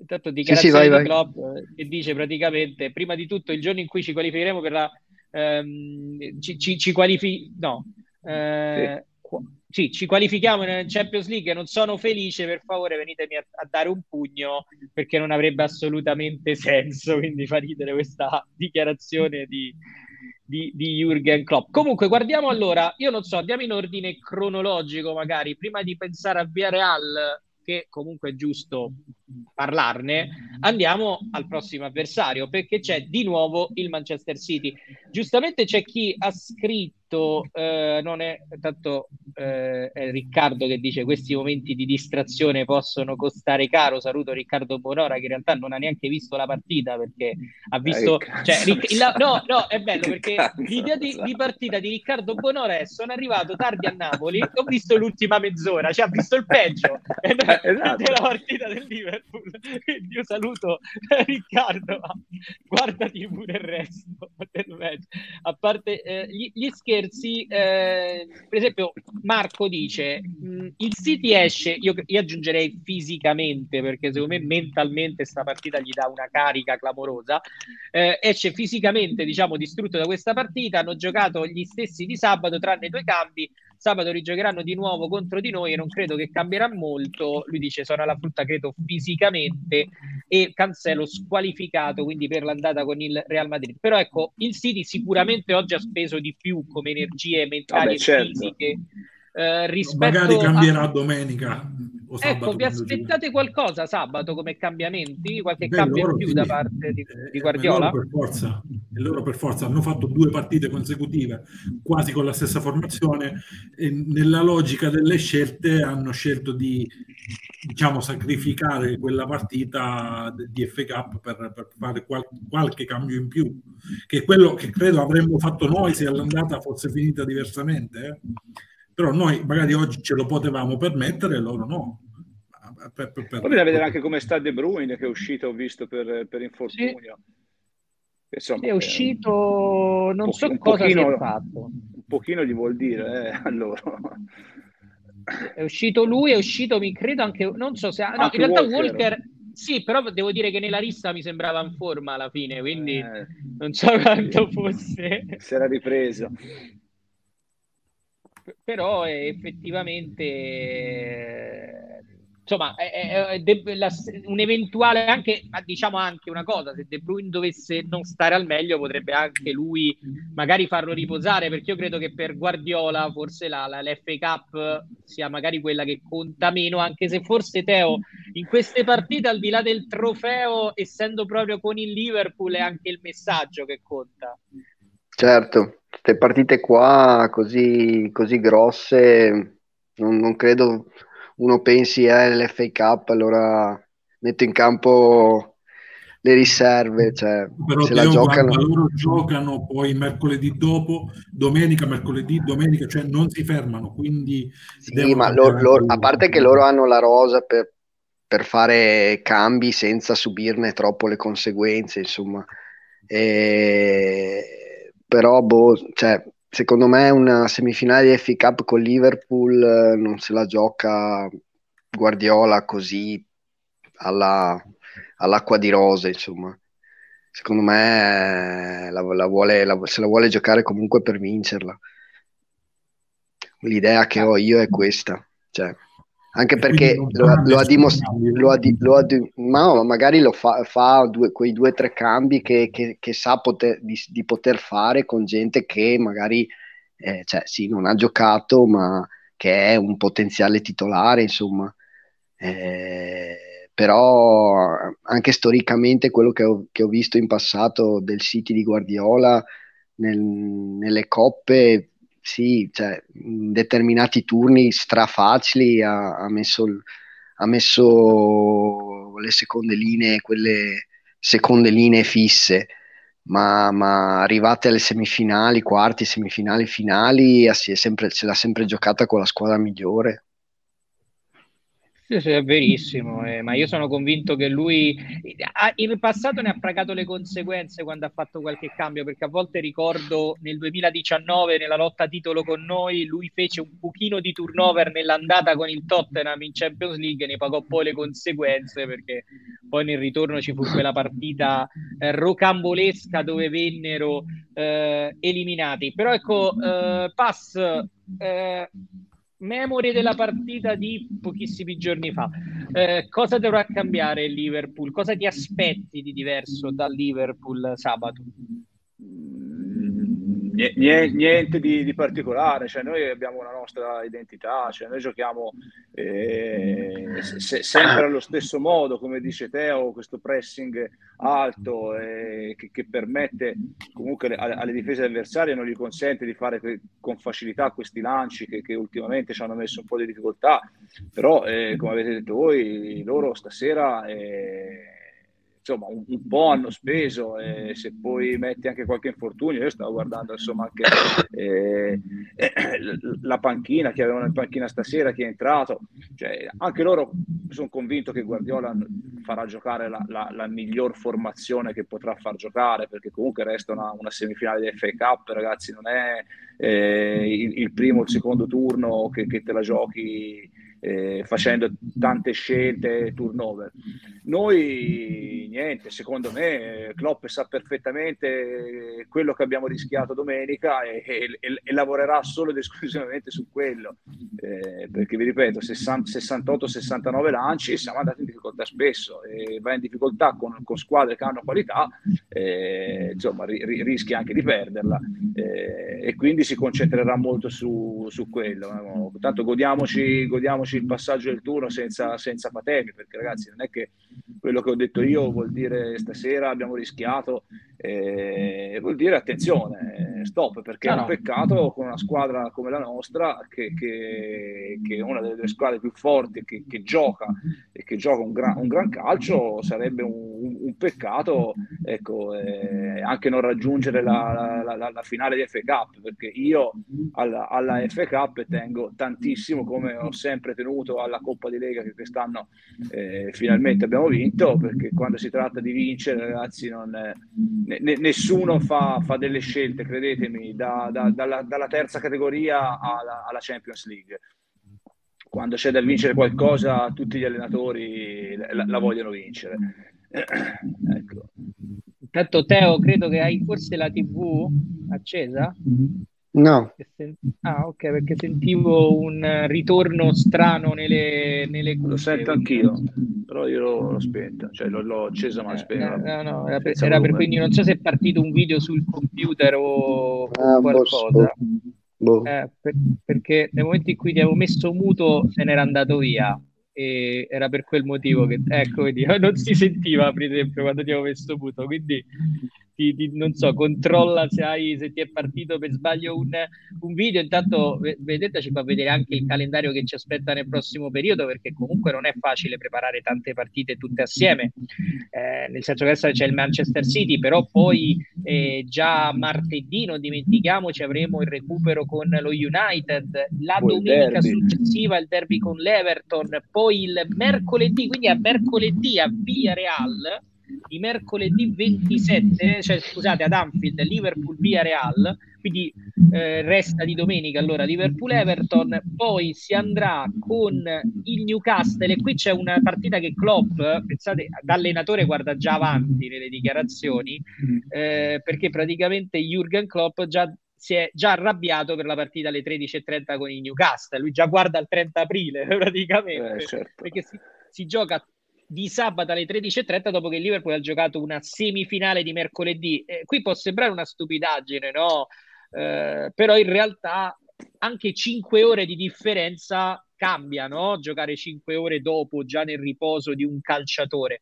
intanto dichiarazione sì, sì, vai, di Klopp vai. Che dice praticamente prima di tutto il giorno in cui ci qualificheremo per la ehm, ci, ci, ci qualifi no eh, sì. Qu- sì, ci qualifichiamo nel Champions League, non sono felice, per favore venitemi a, a dare un pugno perché non avrebbe assolutamente senso, quindi fa ridere questa dichiarazione di Di, di Jurgen Klopp. Comunque guardiamo allora, io non so, andiamo in ordine cronologico magari, prima di pensare a Villarreal, che comunque è giusto parlarne, andiamo al prossimo avversario, perché c'è di nuovo il Manchester City. Giustamente c'è chi ha scritto, eh, non è tanto eh, è Riccardo che dice questi momenti di distrazione possono costare caro, saluto Riccardo Bonora che in realtà non ha neanche visto la partita perché ha visto... Eh, cioè, ric- la, no, no, è bello perché l'idea di, di partita di Riccardo Bonora è sono arrivato tardi a Napoli, ho visto l'ultima mezz'ora, cioè ha visto il peggio. Esatto. Della partita del Liverpool, quindi io saluto Riccardo, guardati pure il resto del match. A parte eh, gli, gli scherzi, eh, per esempio Marco dice mh, il City esce, io, io aggiungerei fisicamente, perché secondo me mentalmente sta partita gli dà una carica clamorosa, eh, esce fisicamente diciamo distrutto da questa partita, hanno giocato gli stessi di sabato tranne due cambi, sabato rigiocheranno di nuovo contro di noi e non credo che cambierà molto, lui dice sono alla frutta credo fisicamente e Cancelo squalificato quindi per l'andata con il Real Madrid, però ecco il City sicuramente oggi ha speso di più come energie mentali Vabbè, e certo. fisiche eh, rispetto magari cambierà a... domenica o sabato, ecco vi aspettate qualcosa sabato come cambiamenti, qualche Beh, cambio in più sì. da parte di, di Guardiola? Loro per forza, loro per forza hanno fatto due partite consecutive quasi con la stessa formazione e nella logica delle scelte hanno scelto di diciamo sacrificare quella partita di F A Cup per, per fare qual, qualche cambio in più, che è quello che credo avremmo fatto noi se l'andata fosse finita diversamente eh. Però noi magari oggi ce lo potevamo permettere, loro no. Per, per, per, Poi da vedere anche come sta De Bruyne, che è uscito, ho visto, per, per infortunio. Sì. Insomma, è uscito, non po- so cosa pochino, si è fatto. Un pochino gli vuol dire, eh, allora. È uscito lui, è uscito, mi credo, anche, non so se... No, anche in realtà Walker... Walker... Sì, però devo dire che nella lista mi sembrava in forma alla fine, quindi eh, non so quanto sì. fosse. Si era ripreso. Però eh, effettivamente eh, insomma eh, eh, de- la, un eventuale anche ma diciamo anche una cosa, se De Bruyne dovesse non stare al meglio potrebbe anche lui magari farlo riposare, perché io credo che per Guardiola forse la, la, l'F A Cup sia magari quella che conta meno, anche se forse Teo in queste partite al di là del trofeo essendo proprio con il Liverpool è anche il messaggio che conta. Certo, queste partite qua così, così grosse, non, non credo uno pensi all'F A Cup, allora metto in campo le riserve. Cioè, però se la giocano... guarda, loro giocano poi mercoledì dopo, domenica, mercoledì, domenica, cioè non si fermano. Quindi sì, ma loro, loro, a parte che loro hanno la rosa per, per fare cambi senza subirne troppo le conseguenze, insomma. E... però boh, cioè, secondo me una semifinale di F A Cup con Liverpool eh, non se la gioca Guardiola così alla, all'acqua di rose, insomma. Secondo me eh, la, la vuole, la, se la vuole giocare comunque per vincerla. L'idea che ho io è questa, cioè, anche perché lo, lo ha dimostrato, di- ma no, magari lo fa, fa due, quei due o tre cambi che, che, che sa poter, di, di poter fare con gente che magari eh, cioè, sì, non ha giocato, ma che è un potenziale titolare, insomma. eh, però anche storicamente quello che ho, che ho visto in passato del City di Guardiola nel, nelle coppe, sì, cioè, in determinati turni strafacili ha, ha messo ha messo le seconde linee, quelle seconde linee fisse, ma, ma arrivate alle semifinali, quarti, semifinali, finali, si è sempre, se l'ha sempre giocata con la squadra migliore. Sì, sì, è verissimo, eh, ma io sono convinto che lui ha, in passato ne ha pagato le conseguenze quando ha fatto qualche cambio, perché a volte ricordo nel duemiladiciannove nella lotta a titolo con noi lui fece un pochino di turnover nell'andata con il Tottenham in Champions League e ne pagò poi le conseguenze, perché poi nel ritorno ci fu quella partita eh, rocambolesca dove vennero eh, eliminati. Però ecco, eh, pass eh, memorie della partita di pochissimi giorni fa, eh, cosa dovrà cambiare il Liverpool? Cosa ti aspetti di diverso dal Liverpool sabato? Niente di, di particolare, cioè noi abbiamo una nostra identità, cioè noi giochiamo eh, se, sempre allo stesso modo, come dice Teo, questo pressing alto eh, che, che permette comunque alle, alle difese avversarie, non gli consente di fare que- con facilità questi lanci che, che ultimamente ci hanno messo un po' di difficoltà, però eh, come avete detto voi, loro stasera... Eh, insomma un, un po' hanno speso, eh, se poi metti anche qualche infortunio, io stavo guardando insomma anche eh, eh, la panchina che avevano in panchina stasera, chi è entrato, cioè, anche loro sono convinto che Guardiola farà giocare la, la, la miglior formazione che potrà far giocare, perché comunque resta una, una semifinale di F A Cup, ragazzi, non è eh, il, il primo o il secondo turno che, che te la giochi Eh, facendo tante scelte turnover. Noi niente, secondo me Klopp sa perfettamente quello che abbiamo rischiato domenica e, e, e lavorerà solo ed esclusivamente su quello, eh, perché vi ripeto sessantotto sessantanove lanci siamo andati in difficoltà spesso, e vai in difficoltà con, con squadre che hanno qualità, eh, insomma ri, ri, rischi anche di perderla, eh, e quindi si concentrerà molto su, su quello. Tanto godiamoci godiamoci il passaggio del turno senza, senza patemi, perché ragazzi non è che quello che ho detto io vuol dire stasera abbiamo rischiato, eh, vuol dire attenzione, stop, perché no, è un peccato con una squadra come la nostra che, che, che è una delle squadre più forti che, che gioca e che gioca un gran, un gran calcio, sarebbe un, un peccato ecco, eh, anche non raggiungere la, la, la, la finale di F A Cup, perché io alla, alla F A Cup tengo tantissimo, come ho sempre tenuto alla Coppa di Lega che quest'anno eh, finalmente abbiamo vinto, perché quando si tratta di vincere ragazzi non, ne, nessuno fa, fa delle scelte, credetemi, da, da, dalla, dalla terza categoria alla, alla Champions League. Quando c'è da vincere qualcosa tutti gli allenatori la, la vogliono vincere. Ecco. Intanto Teo, credo che hai forse la tivù accesa? No. Ah, ok, perché sentivo un ritorno strano nelle, nelle cuffie. Lo sento anch'io, però io l'ho, l'ho spenta, cioè l'ho, l'ho accesa ma l'ho spenta. No, no, no, era, per, era per, quindi non so se è partito un video sul computer o ah, qualcosa. Boh, boh. Eh, per, perché nel momento in cui ti avevo messo muto se n'era andato via, e era per quel motivo che, ecco, vedi, non si sentiva per esempio quando ti avevo messo muto, quindi... Ti, ti, non so, controlla se, hai, se ti è partito per sbaglio un, un video. Intanto vedete, ci fa vedere anche il calendario che ci aspetta nel prossimo periodo, perché comunque non è facile preparare tante partite tutte assieme, eh, nel senso che adesso c'è il Manchester City, però poi eh, già martedì, non dimentichiamoci, avremo il recupero con lo United, la poi domenica il successiva il derby con l'Everton, poi il mercoledì, quindi a mercoledì a Villarreal, di mercoledì ventisette, cioè scusate, ad Anfield, Liverpool Villarreal, quindi eh, resta di domenica allora Liverpool Everton, poi si andrà con il Newcastle e qui c'è una partita che Klopp, pensate, da allenatore guarda già avanti nelle dichiarazioni, eh, perché praticamente Jurgen Klopp già si è già arrabbiato per la partita alle tredici e trenta con il Newcastle, lui già guarda al trenta aprile praticamente, eh, certo. Perché si, si gioca di sabato alle tredici e trenta dopo che il Liverpool ha giocato una semifinale di mercoledì, eh, qui può sembrare una stupidaggine, no? Eh, però in realtà anche cinque ore di differenza cambia, no? Giocare cinque ore dopo, già nel riposo di un calciatore.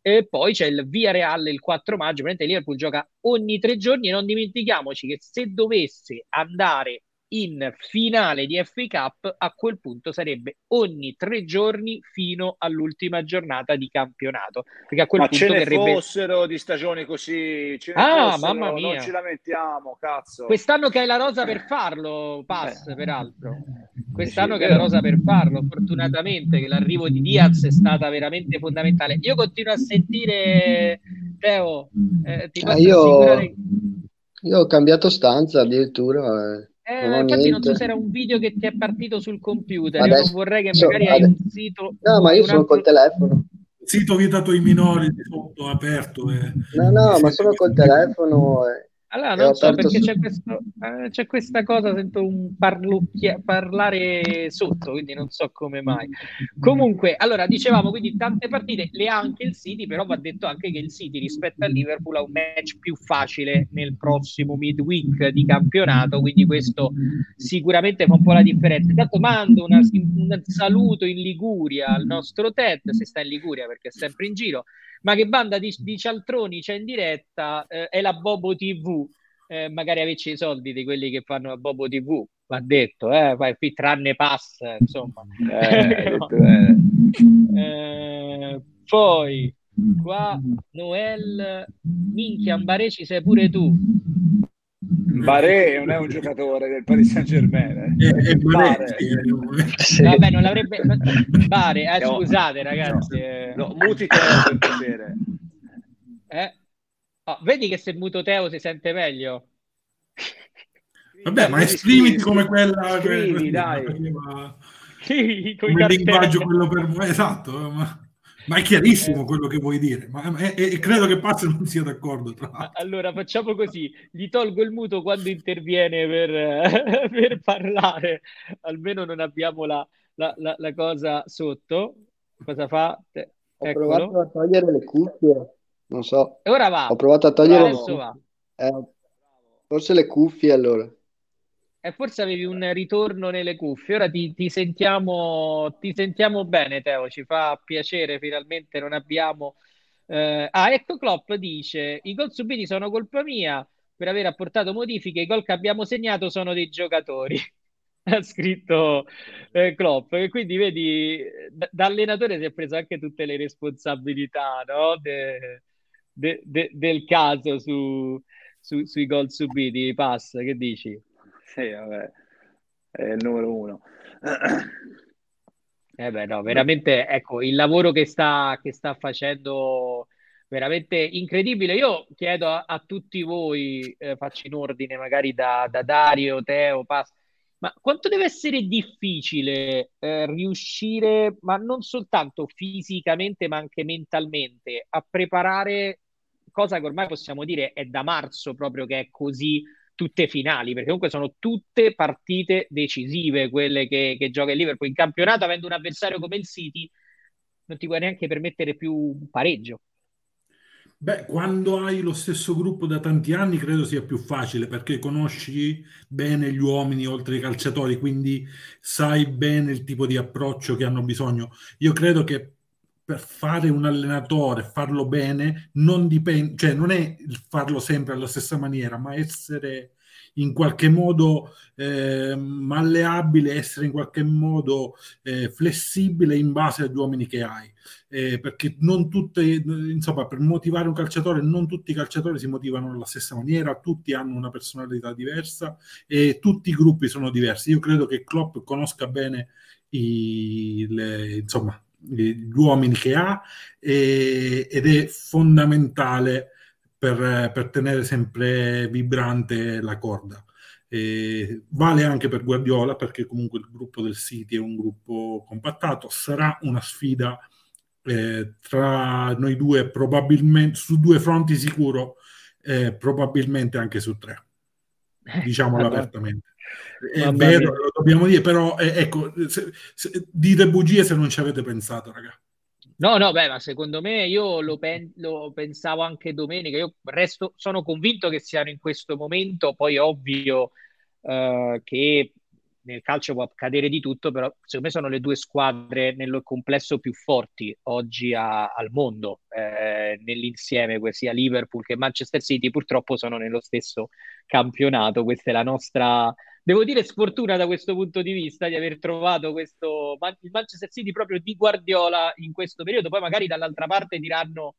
E poi c'è il Villarreal il quattro maggio, praticamente Liverpool gioca ogni tre giorni, e non dimentichiamoci che se dovesse andare in finale di F A Cup, a quel punto sarebbe ogni tre giorni fino all'ultima giornata di campionato, perché a quel Ma punto ce ne verrebbe... fossero di stagioni così, ce ne ah, fossero, mamma mia. Non ci lamentiamo, cazzo. Quest'anno che hai la rosa per farlo, pass Beh. peraltro. Quest'anno che è la rosa per farlo, fortunatamente, che l'arrivo di Diaz è stata veramente fondamentale. Io continuo a sentire, Teo, eh, ti posso ah, io... assicurare... Io ho cambiato stanza addirittura, eh. Eh, non infatti niente. Non so se era un video che ti è partito sul computer, adesso, io non vorrei che magari so, hai un sito... No, ma io sono altro... col telefono. Il sito vietato ai minori di sotto, aperto. Eh. No, no, ma sono col telefono... Eh. Allora, non so, perché su... c'è, questo, eh, c'è questa cosa, sento un parlucchia, parlare sotto, quindi non so come mai. Comunque, allora, dicevamo, quindi tante partite, le ha anche il City, però va detto anche che il City rispetto al Liverpool ha un match più facile nel prossimo midweek di campionato, quindi questo sicuramente fa un po' la differenza. Intanto mando una, un saluto in Liguria al nostro Ted, se sta in Liguria perché è sempre in giro. Ma che banda di, di cialtroni c'è in diretta? Eh, è la Bobo tivù, eh, magari avessi i soldi di quelli che fanno la Bobo tivù, va detto, eh, poi qui tranne pass, insomma. Eh, no. detto, eh. Eh, poi, qua, Noel, minchia, Mbaré ci sei pure tu. Mbaré non è un giocatore del Paris Saint-Germain. Eh. Eh, Mbaré. Sì. Vabbè, non l'avrebbe. Mbaré, eh, no, scusate, ragazzi. No, no muti Teo per piacere. Eh? Oh, vedi che se muto Teo si sente meglio. Vabbè, ma esprimiti come quella. Scrivi, dai. Prima, sì, con il linguaggio quello per voi, esatto. Ma... ma è chiarissimo eh. quello che vuoi dire, ma è, è, credo che Pazzo non sia d'accordo. Tra allora facciamo così, gli tolgo il muto quando interviene per, per parlare, almeno non abbiamo la, la, la, la cosa sotto. Cosa fa? Ho Eccolo. provato a togliere le cuffie, non so. E ora va. Ho provato a togliere Adesso va. Eh, forse le cuffie allora. E forse avevi un ritorno nelle cuffie. Ora ti, ti sentiamo ti sentiamo bene, Teo, ci fa piacere, finalmente non abbiamo eh... ah ecco Klopp dice i gol subiti sono colpa mia per aver apportato modifiche, i gol che abbiamo segnato sono dei giocatori. Ha scritto eh, Klopp, e quindi vedi d- da allenatore si è preso anche tutte le responsabilità, no? de- de- de- del caso su- su- sui gol subiti. Pass, che dici? Sì, vabbè, è il numero uno. Eh beh, no, veramente, ecco, il lavoro che sta, che sta facendo veramente incredibile. Io chiedo a, a tutti voi, eh, faccio in ordine magari da, da Dario, Teo, Pas, ma quanto deve essere difficile eh, riuscire, ma non soltanto fisicamente, ma anche mentalmente, a preparare, cosa che ormai possiamo dire è da marzo proprio che è così, tutte finali, perché comunque sono tutte partite decisive quelle che, che gioca il Liverpool in campionato. Avendo un avversario come il City non ti puoi neanche permettere più un pareggio. Beh, quando hai lo stesso gruppo da tanti anni credo sia più facile, perché conosci bene gli uomini oltre ai calciatori, quindi sai bene il tipo di approccio che hanno bisogno. Io credo che per fare un allenatore, farlo bene, non dipende, cioè non è farlo sempre alla stessa maniera, ma essere in qualche modo eh, malleabile, essere in qualche modo eh, flessibile in base agli uomini che hai, eh, perché non tutte, insomma, per motivare un calciatore non tutti i calciatori si motivano alla stessa maniera, tutti hanno una personalità diversa e tutti i gruppi sono diversi. Io credo che Klopp conosca bene i, le, insomma gli uomini che ha e, ed è fondamentale per, per tenere sempre vibrante la corda. E vale anche per Guardiola, perché comunque il gruppo del City è un gruppo compattato. Sarà una sfida eh, tra noi due, probabilmente su due fronti sicuro, eh, probabilmente anche su tre, diciamolo apertamente. È vero, lo dobbiamo dire, però eh, ecco, se, se, dite bugie se non ci avete pensato, raga. No, no, beh, ma secondo me io lo, pen- lo pensavo anche domenica. Io resto, sono convinto che siano in questo momento. Poi ovvio eh, che nel calcio può accadere di tutto, però secondo me sono le due squadre nel complesso più forti oggi a, al mondo, eh, nell'insieme, sia Liverpool che Manchester City, purtroppo sono nello stesso campionato. Questa è la nostra, devo dire, sfortuna da questo punto di vista, di aver trovato questo il Manchester City proprio di Guardiola in questo periodo. Poi magari dall'altra parte diranno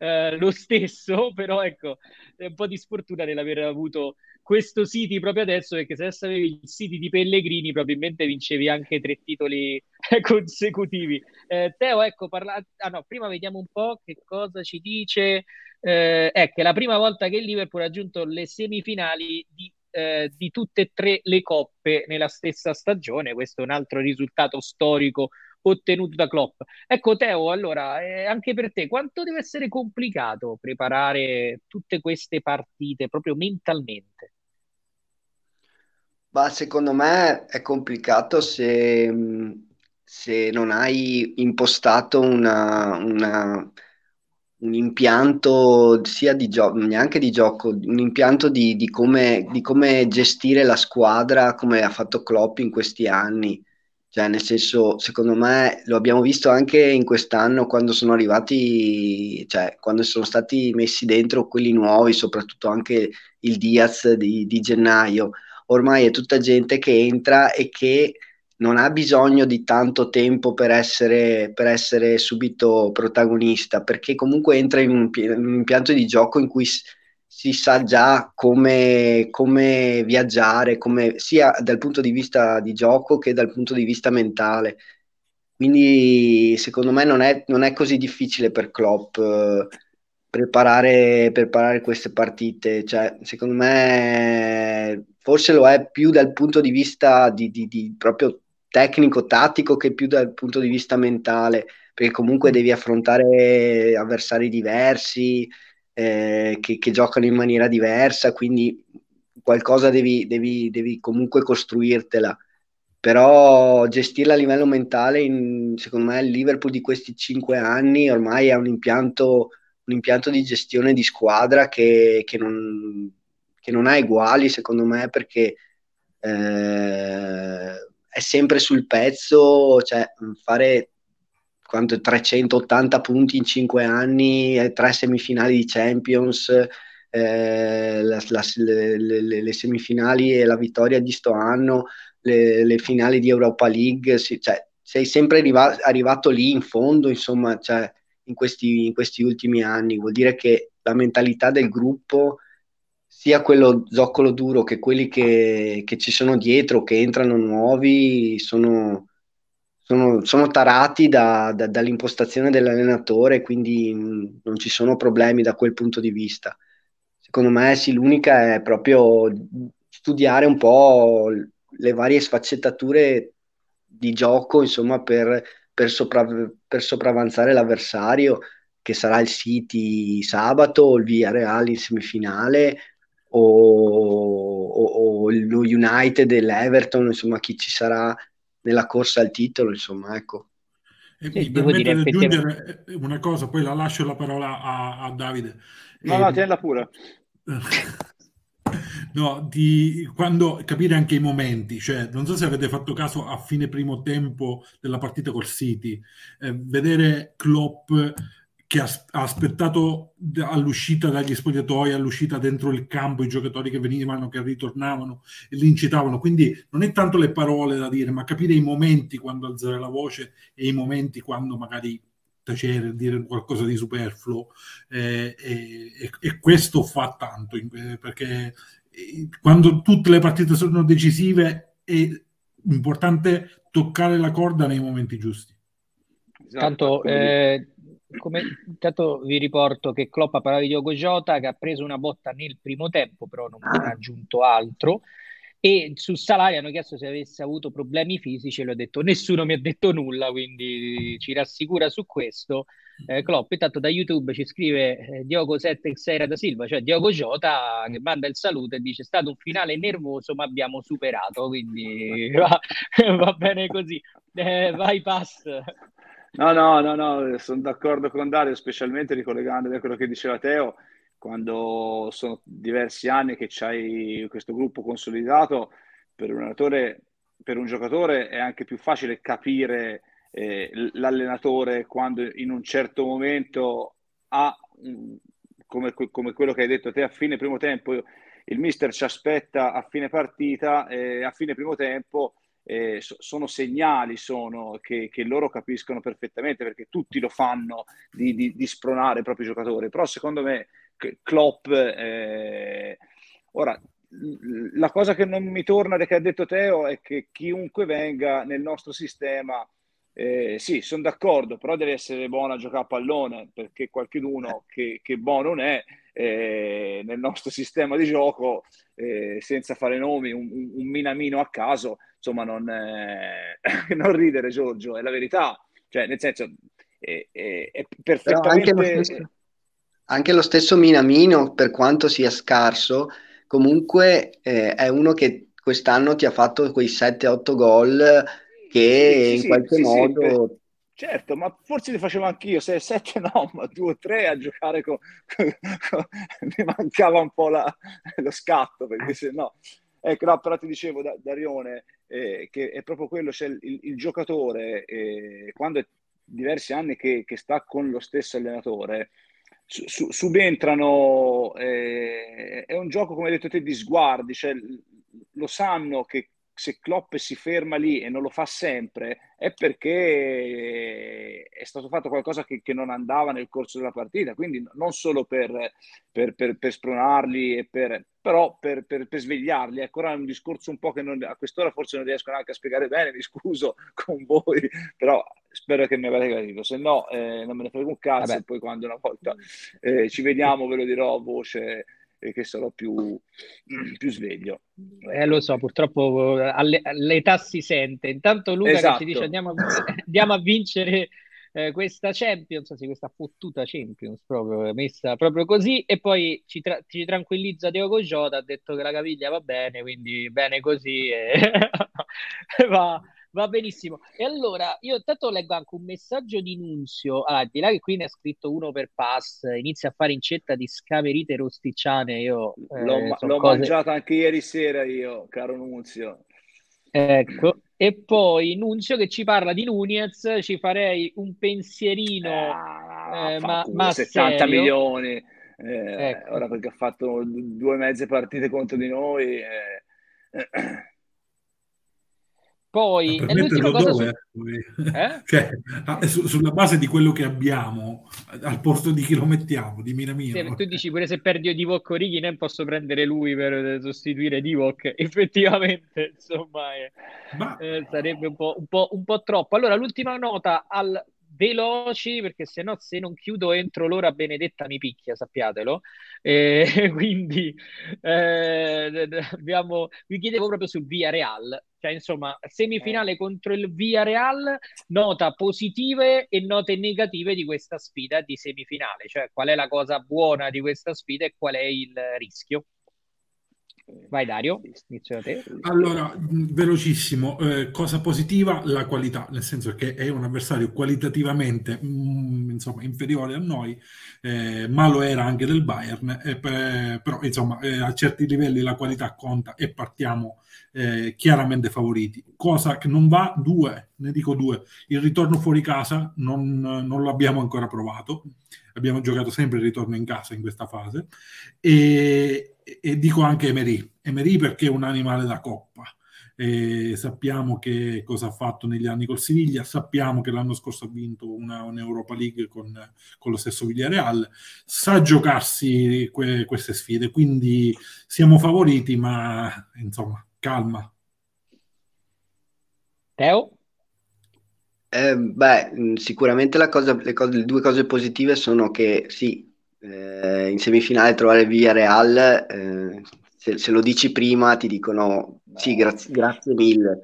Eh, lo stesso, però ecco, è un po' di sfortuna nell'aver avuto questo City proprio adesso, perché se adesso avevi il City di Pellegrini probabilmente vincevi anche tre titoli consecutivi. Eh, Teo, ecco, parla... ah, no, prima vediamo un po' che cosa ci dice. Eh, è che la prima volta che il Liverpool ha raggiunto le semifinali di, eh, di tutte e tre le coppe nella stessa stagione, questo è un altro risultato storico ottenuto da Klopp. Ecco Teo, allora eh, anche per te quanto deve essere complicato preparare tutte queste partite proprio mentalmente? Bah, secondo me è complicato se, se non hai impostato una, una, un impianto sia di gioco, neanche di gioco, un impianto di, di, come, di come gestire la squadra come ha fatto Klopp in questi anni. Cioè, nel senso, secondo me lo abbiamo visto anche in quest'anno quando sono arrivati, cioè quando sono stati messi dentro quelli nuovi, soprattutto anche il Diaz di, di gennaio. Ormai è tutta gente che entra e che non ha bisogno di tanto tempo per essere, per essere subito protagonista, perché comunque entra in un, in un impianto di gioco in cui si sa già come, come viaggiare, come, sia dal punto di vista di gioco che dal punto di vista mentale. Quindi secondo me non è, non è così difficile per Klopp eh, preparare, preparare queste partite. Cioè, secondo me forse lo è più dal punto di vista di, di, di proprio tecnico-tattico che più dal punto di vista mentale, perché comunque devi affrontare avversari diversi, Eh, che, che giocano in maniera diversa, quindi qualcosa devi, devi, devi comunque costruirtela. Però gestirla a livello mentale, in, secondo me il Liverpool di questi cinque anni ormai ha un impianto, un impianto di gestione di squadra che, che, non, che non ha uguali, secondo me, perché eh, è sempre sul pezzo, cioè fare... quanto trecentottanta punti in cinque anni, tre semifinali di Champions, eh, la, la, le, le, le semifinali e la vittoria di sto anno, le, le finali di Europa League, si, cioè, sei sempre arriva, arrivato lì in fondo, insomma, cioè, in, questi, in questi ultimi anni. Vuol dire che la mentalità del gruppo, sia quello zoccolo duro che quelli che, che ci sono dietro, che entrano nuovi, sono... Sono, sono tarati da, da, dall'impostazione dell'allenatore, quindi non ci sono problemi da quel punto di vista. Secondo me sì, l'unica è proprio studiare un po' le varie sfaccettature di gioco, insomma, per, per, sopra, per sopravanzare l'avversario, che sarà il City sabato o il Villarreal in semifinale o, o, o lo United e l'Everton, insomma, chi ci sarà nella corsa al titolo, insomma, ecco. E sì, mi permette di aggiungere una cosa, poi la lascio la parola a, a Davide. No, eh, no, tienila pure. No, di quando capire anche i momenti, cioè non so se avete fatto caso a fine primo tempo della partita col City, eh, vedere Klopp che ha aspettato all'uscita dagli spogliatoi, all'uscita dentro il campo, i giocatori che venivano, che ritornavano, e li incitavano. Quindi non è tanto le parole da dire, ma capire i momenti quando alzare la voce e i momenti quando magari tacere, dire qualcosa di superfluo. Eh, e, e questo fa tanto, perché quando tutte le partite sono decisive è importante toccare la corda nei momenti giusti. Tanto... Eh... Come, intanto vi riporto che Klopp ha parlato di Diogo Jota, che ha preso una botta nel primo tempo, però non ha aggiunto altro, e su Salah hanno chiesto se avesse avuto problemi fisici e lui ha detto nessuno mi ha detto nulla, quindi ci rassicura su questo. eh, Klopp intanto da YouTube ci scrive eh, Diogo sette Xera da Silva, cioè Diogo Jota che manda il saluto e dice è stato un finale nervoso ma abbiamo superato, quindi va, va bene così. eh, vai pass. No, no, no, no, sono d'accordo con Dario, specialmente ricollegandomi a quello che diceva Teo, quando sono diversi anni che c'hai questo gruppo consolidato, per un allenatore per un giocatore è anche più facile capire eh, l'allenatore quando in un certo momento ha, come, come quello che hai detto te, a fine primo tempo il mister ci aspetta a fine partita, eh, a fine primo tempo eh, sono segnali sono che, che loro capiscono perfettamente, perché tutti lo fanno di, di, di spronare i propri giocatori. Però secondo me Klopp eh, ora la cosa che non mi torna che ha detto Teo è che chiunque venga nel nostro sistema, eh, sì, sono d'accordo, però deve essere buono a giocare a pallone, perché qualcuno che, che buono non è eh, nel nostro sistema di gioco, eh, senza fare nomi, un, un Minamino a caso, insomma, non, eh, non ridere Giorgio, è la verità, cioè nel senso è, è, è perfettamente... Però anche lo stesso, anche lo stesso Minamino, per quanto sia scarso, comunque eh, è uno che quest'anno ti ha fatto quei sette otto gol che sì, in sì, qualche sì, modo... Sì, certo, ma forse li facevo anch'io, se sette no, ma due o tre a giocare con... con, con mi mancava un po' la, lo scatto, perché se no... Ecco, no, però ti dicevo, da, Darione, eh, che è proprio quello, cioè il, il giocatore, eh, quando è diversi anni che, che sta con lo stesso allenatore... subentrano, eh, è un gioco, come hai detto te, di sguardi, cioè lo sanno che se Klopp si ferma lì e non lo fa sempre è perché è stato fatto qualcosa che, che non andava nel corso della partita, quindi non solo per, per, per, per spronarli e per, però per, per, per svegliarli. Ecco, ora è un discorso un po' che non, a quest'ora forse non riesco neanche a spiegare bene, mi scuso con voi, però spero che mi avete capito, se no eh, non me ne frego un cazzo. Vabbè. E poi quando una volta eh, ci vediamo ve lo dirò a voce e che sarò più, più sveglio. Eh, lo so, purtroppo alle, all'età si sente. Intanto Luca, esatto, che ci dice andiamo a, andiamo a vincere eh, questa Champions, sì, questa fottuta Champions, proprio messa proprio così, e poi ci, tra- ci tranquillizza Diogo Jota, ha detto che la caviglia va bene, quindi bene così e... va... Va benissimo. E allora io intanto leggo anche un messaggio di Nunzio, ah, di là che qui ne ha scritto uno per pass, inizia a fare incetta di scaverite rosticciane. Io eh, l'ho, ma- l'ho cose... mangiata anche ieri sera io, caro Nunzio. Ecco, e poi Nunzio che ci parla di Núñez, ci farei un pensierino ah, eh, ma, ma settanta serio. Milioni eh, ecco. Ora perché ha fatto due mezze partite contro di noi eh. Poi è l'ultima cosa su... eh? Cioè, su, sulla base di quello che abbiamo, al posto di chi lo mettiamo, di Minamino. Se tu dici pure se perdi Divock Origi, non posso prendere lui per sostituire Divock, effettivamente, insomma, eh, Ma... eh, sarebbe un po', un, po', un po' troppo. Allora, l'ultima nota al veloci, perché se no se non chiudo entro l'ora benedetta mi picchia, sappiatelo, eh, quindi eh, abbiamo, vi chiedevo proprio sul Villarreal, cioè insomma semifinale eh. contro il Villarreal, nota positive e note negative di questa sfida di semifinale, cioè qual è la cosa buona di questa sfida e qual è il rischio. Vai Dario, inizio a te. Allora, velocissimo, eh, cosa positiva? La qualità, nel senso che è un avversario qualitativamente mh, insomma, inferiore a noi, eh, ma lo era anche del Bayern, eh, però insomma eh, a certi livelli la qualità conta e partiamo eh, chiaramente favoriti. Cosa che non va? Due, ne dico due. Il ritorno fuori casa non, non l'abbiamo ancora provato, abbiamo giocato sempre il ritorno in casa in questa fase, e... e dico anche Emery, Emery perché è un animale da coppa, e sappiamo che cosa ha fatto negli anni col Siviglia, sappiamo che l'anno scorso ha vinto una, un'Europa League con, con lo stesso Villarreal, sa giocarsi que, queste sfide, quindi siamo favoriti, ma insomma, calma. Teo? Eh, beh, sicuramente la cosa, le, cose, le due cose positive sono che sì, Eh, in semifinale trovare Villarreal, eh, se, se lo dici prima ti dicono sì, grazie, grazie mille.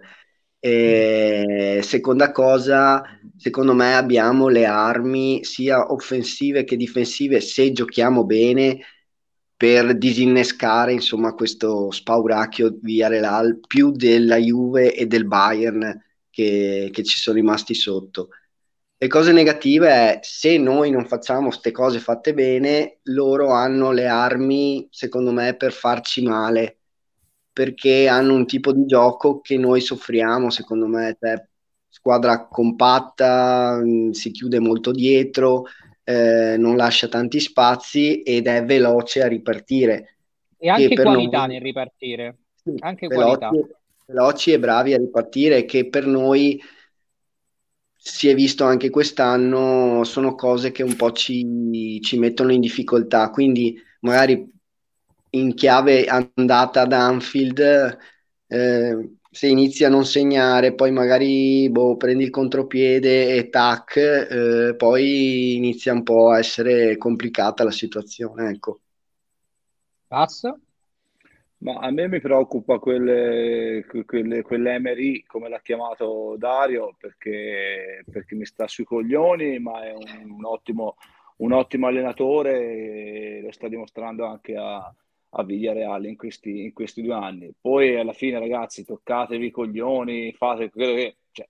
E seconda cosa, secondo me abbiamo le armi sia offensive che difensive, se giochiamo bene, per disinnescare insomma questo spauracchio Villarreal, più della Juve e del Bayern che, che ci sono rimasti sotto. Le cose negative è se noi non facciamo ste cose fatte bene, loro hanno le armi, secondo me, per farci male. perché hanno un tipo di gioco che noi soffriamo, secondo me. Cioè, squadra compatta, si chiude molto dietro, eh, non lascia tanti spazi ed è veloce a ripartire. E anche qualità noi... nel ripartire. Sì, anche veloci, qualità. Veloci e bravi a ripartire, che per noi si è visto anche quest'anno, sono cose che un po' ci, ci mettono in difficoltà. Quindi magari in chiave andata ad Anfield, eh, se inizi a non segnare, poi magari boh, prendi il contropiede e tac, eh, poi inizia un po' a essere complicata la situazione, ecco. Passa? Ma a me mi preoccupa quelle, quelle, quell'Emery, come l'ha chiamato Dario, perché, perché mi sta sui coglioni, ma è un, un, ottimo, un ottimo allenatore, e lo sta dimostrando anche a... a Villarreal in questi, in questi due anni. Poi alla fine, ragazzi, toccatevi i coglioni, fate quello che, cioè,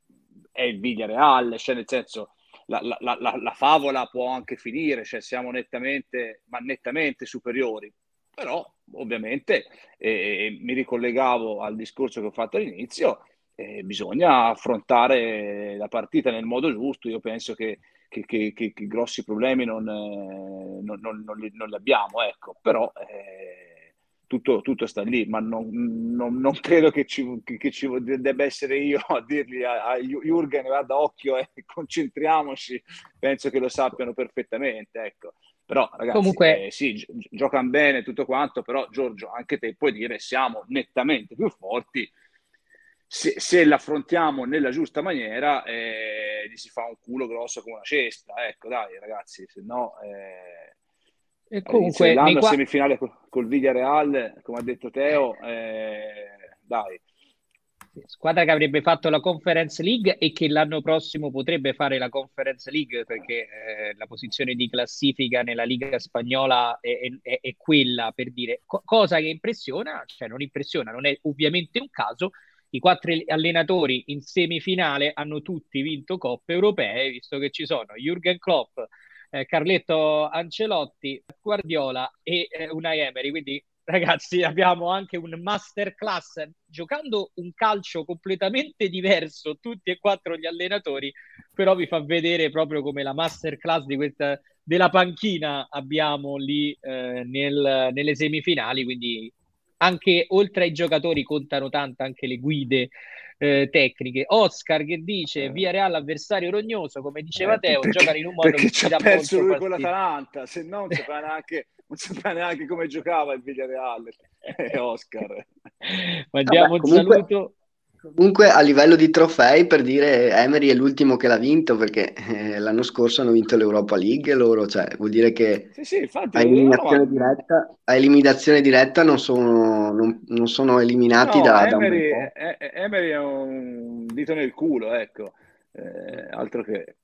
è il Villarreal, cioè nel senso la, la, la, la favola può anche finire, cioè siamo nettamente, ma nettamente superiori, però ovviamente eh, mi ricollegavo al discorso che ho fatto all'inizio, eh, bisogna affrontare la partita nel modo giusto. Io penso che Che, che, che, che grossi problemi non, eh, non, non, non, li, non li abbiamo, ecco, però eh, tutto, tutto sta lì, ma non, non, non credo che ci, che ci debba essere io a dirgli a, a Jurgen guarda occhio e eh, concentriamoci, penso che lo sappiano perfettamente, ecco. Però ragazzi, comunque... eh, sì, gi- giocano bene tutto quanto, però Giorgio, anche te puoi dire siamo nettamente più forti. Se, se l'affrontiamo nella giusta maniera, eh, gli si fa un culo grosso come una cesta. Ecco, dai, ragazzi, se no... Eh, e comunque... L'anno qua... semifinale col, col Villarreal, come ha detto Teo, eh, dai. Squadra che avrebbe fatto la Conference League e che l'anno prossimo potrebbe fare la Conference League, perché eh, la posizione di classifica nella Liga Spagnola è, è, è quella, per dire. Co- cosa che impressiona, cioè non impressiona, non è ovviamente un caso... I quattro allenatori in semifinale hanno tutti vinto coppe europee, visto che ci sono Jurgen Klopp, eh, Carletto Ancelotti, Guardiola e eh, Unai Emery. Quindi, ragazzi, abbiamo anche un masterclass. Giocando un calcio completamente diverso, tutti e quattro gli allenatori, però vi fa vedere proprio come la masterclass di questa, della panchina abbiamo lì eh, nel, nelle semifinali, quindi... Anche oltre ai giocatori contano tanto anche le guide eh, tecniche. Oscar che dice Villarreal avversario rognoso, come diceva eh, Teo, perché, giocano in un modo che ci ha perso lui partito. Con l'Atalanta, se no non sapeva neanche, non sapeva neanche come giocava il Villarreal. Eh, Oscar, mandiamo un saluto. Comunque a livello di trofei, per dire, Emery è l'ultimo che l'ha vinto, perché eh, l'anno scorso hanno vinto l'Europa League loro, cioè vuol dire che sì, sì, infatti, a, eliminazione diretta, a eliminazione diretta non sono, non, non sono eliminati no, da, Emery, da un po'. Eh, Emery è un dito nel culo, ecco, eh, altro che...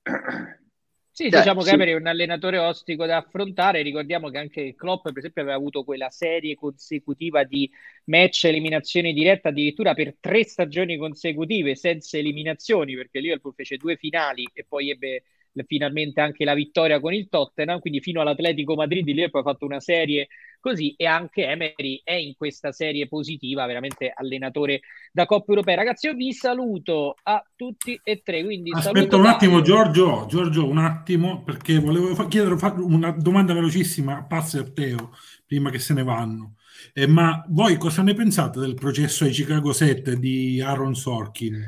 Sì, Dai, diciamo che sì. Emery è un allenatore ostico da affrontare. Ricordiamo che anche Klopp, per esempio, aveva avuto quella serie consecutiva di match eliminazione diretta addirittura per tre stagioni consecutive senza eliminazioni, perché Liverpool fece due finali e poi ebbe finalmente anche la vittoria con il Tottenham, quindi fino all'Atletico Madrid Liverpool ha fatto una serie così, e anche Emery è in questa serie positiva, veramente allenatore da Coppa Europea. Ragazzi, io vi saluto a tutti e tre, quindi aspetta un attimo da... Giorgio, Giorgio un attimo, perché volevo fa- chiedere fa- una domanda velocissima a Pazzo e Teo prima che se ne vanno. Eh, ma voi cosa ne pensate del processo ai Chicago sette di Aaron Sorkin?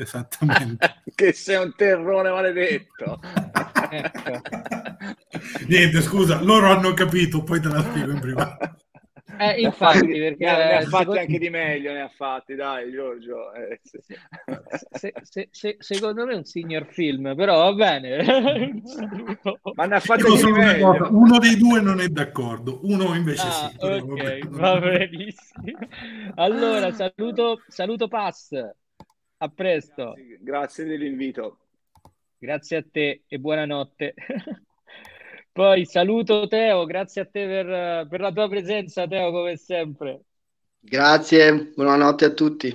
Esattamente. Che sei un terrone maledetto. Niente, scusa, loro hanno capito, poi te la spiego in privato. Eh, infatti, perché ne, ne ha fatti secondo... anche di meglio, ne ha fatti, dai Giorgio. Eh, sì. se, se, se, secondo me è un signor film, però va bene. Ma ne ha fatti anche di meglio. Cosa, uno dei due non è d'accordo, uno invece ah, sì. Ok, va benissimo. Allora, saluto, saluto Pass. A presto. Grazie, grazie dell'invito. Grazie a te e buonanotte. Poi saluto Teo, grazie a te per, per la tua presenza, Teo, come sempre. Grazie, buonanotte a tutti.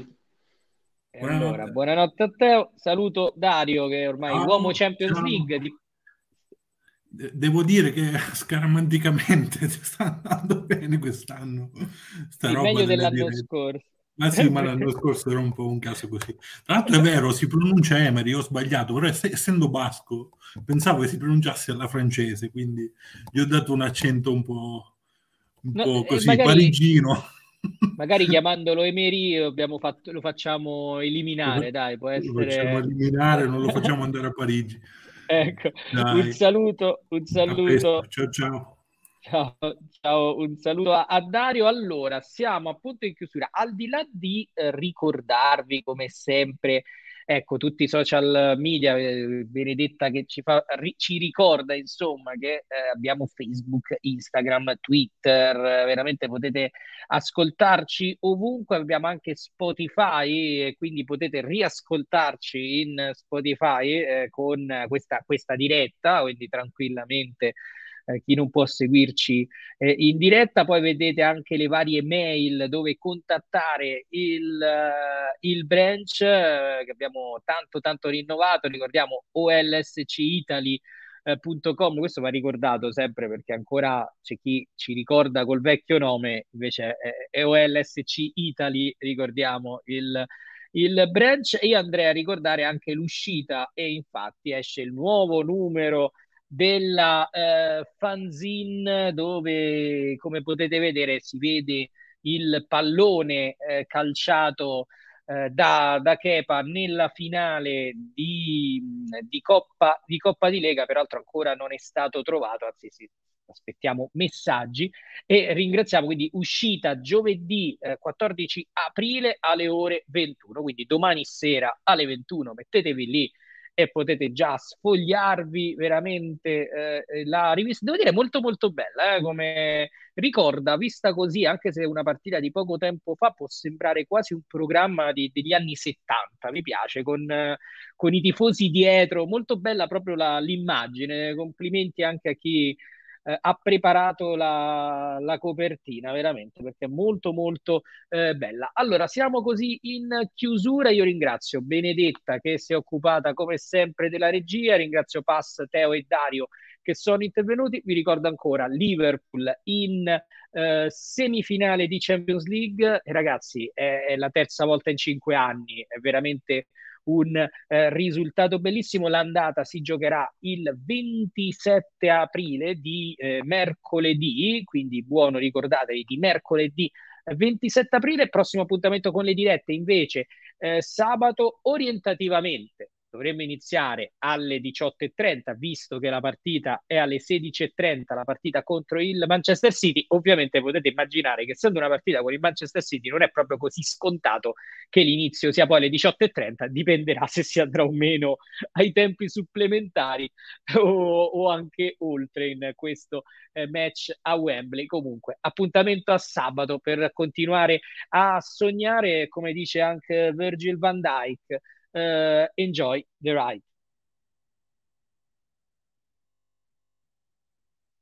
E buonanotte. Allora, buonanotte a Teo. Saluto Dario, che è ormai ah, uomo Champions League. Di... Devo dire che scaramanticamente sta andando bene quest'anno. Sta roba meglio dell'anno scorso. Ma sì, ma l'anno scorso era un po' un caso così. Tra l'altro è vero, si pronuncia Emery, ho sbagliato, però essendo basco pensavo che si pronunciasse alla francese, quindi gli ho dato un accento un po', un no, po così, magari, parigino. Magari chiamandolo Emery abbiamo fatto, lo facciamo eliminare, dai, può essere... Lo facciamo eliminare, non lo facciamo andare a Parigi. Ecco, dai. un saluto, un saluto. Ciao, ciao. Ciao, ciao, un saluto a, a Dario. Allora, siamo appunto in chiusura. Al di là di eh, ricordarvi, come sempre, ecco, tutti i social media, eh, Benedetta che ci, fa, ri, ci ricorda, insomma, che eh, abbiamo Facebook, Instagram, Twitter, eh, veramente potete ascoltarci ovunque. Abbiamo anche Spotify, eh, quindi potete riascoltarci in Spotify eh, con questa, questa diretta, quindi tranquillamente. Eh, chi non può seguirci eh, in diretta, poi vedete anche le varie mail dove contattare il, uh, il branch eh, che abbiamo tanto tanto rinnovato, ricordiamo o l s c italy punto com, questo va ricordato sempre perché ancora c'è chi ci ricorda col vecchio nome, invece eh, è O L S C Italy, ricordiamo il il branch. E io andrei a ricordare anche l'uscita, e infatti esce il nuovo numero della eh, fanzine, dove, come potete vedere, si vede il pallone eh, calciato eh, da, da Kepa nella finale di, di, Coppa, di Coppa di Lega, peraltro ancora non è stato trovato, anzi sì, aspettiamo messaggi, e ringraziamo. Quindi uscita giovedì eh, quattordici aprile alle ore ventuno, quindi domani sera alle ventuno, mettetevi lì e potete già sfogliarvi veramente eh, la rivista. Devo dire, molto molto bella, eh, come ricorda, vista così, anche se una partita di poco tempo fa, può sembrare quasi un programma di, degli anni settanta, mi piace, con, eh, con i tifosi dietro, molto bella proprio la, l'immagine. Complimenti anche a chi eh, ha preparato la, la copertina, veramente, perché è molto molto eh, bella. Allora, siamo così in chiusura. Io ringrazio Benedetta che si è occupata come sempre della regia, ringrazio Pass, Teo e Dario che sono intervenuti. Vi ricordo ancora Liverpool in eh, semifinale di Champions League, e ragazzi è, è la terza volta in cinque anni, è veramente un eh, risultato bellissimo. L'andata si giocherà il ventisette aprile di eh, mercoledì, quindi buono, ricordatevi di mercoledì ventisette aprile. Prossimo appuntamento con le dirette invece eh, sabato, orientativamente dovremmo iniziare alle diciotto e trenta, visto che la partita è alle sedici e trenta, la partita contro il Manchester City. Ovviamente potete immaginare che, essendo una partita con il Manchester City, non è proprio così scontato che l'inizio sia poi alle diciotto e trenta, dipenderà se si andrà o meno ai tempi supplementari o, o anche oltre in questo eh, match a Wembley. Comunque, appuntamento a sabato per continuare a sognare, come dice anche Virgil van Dijk. Uh, enjoy the ride.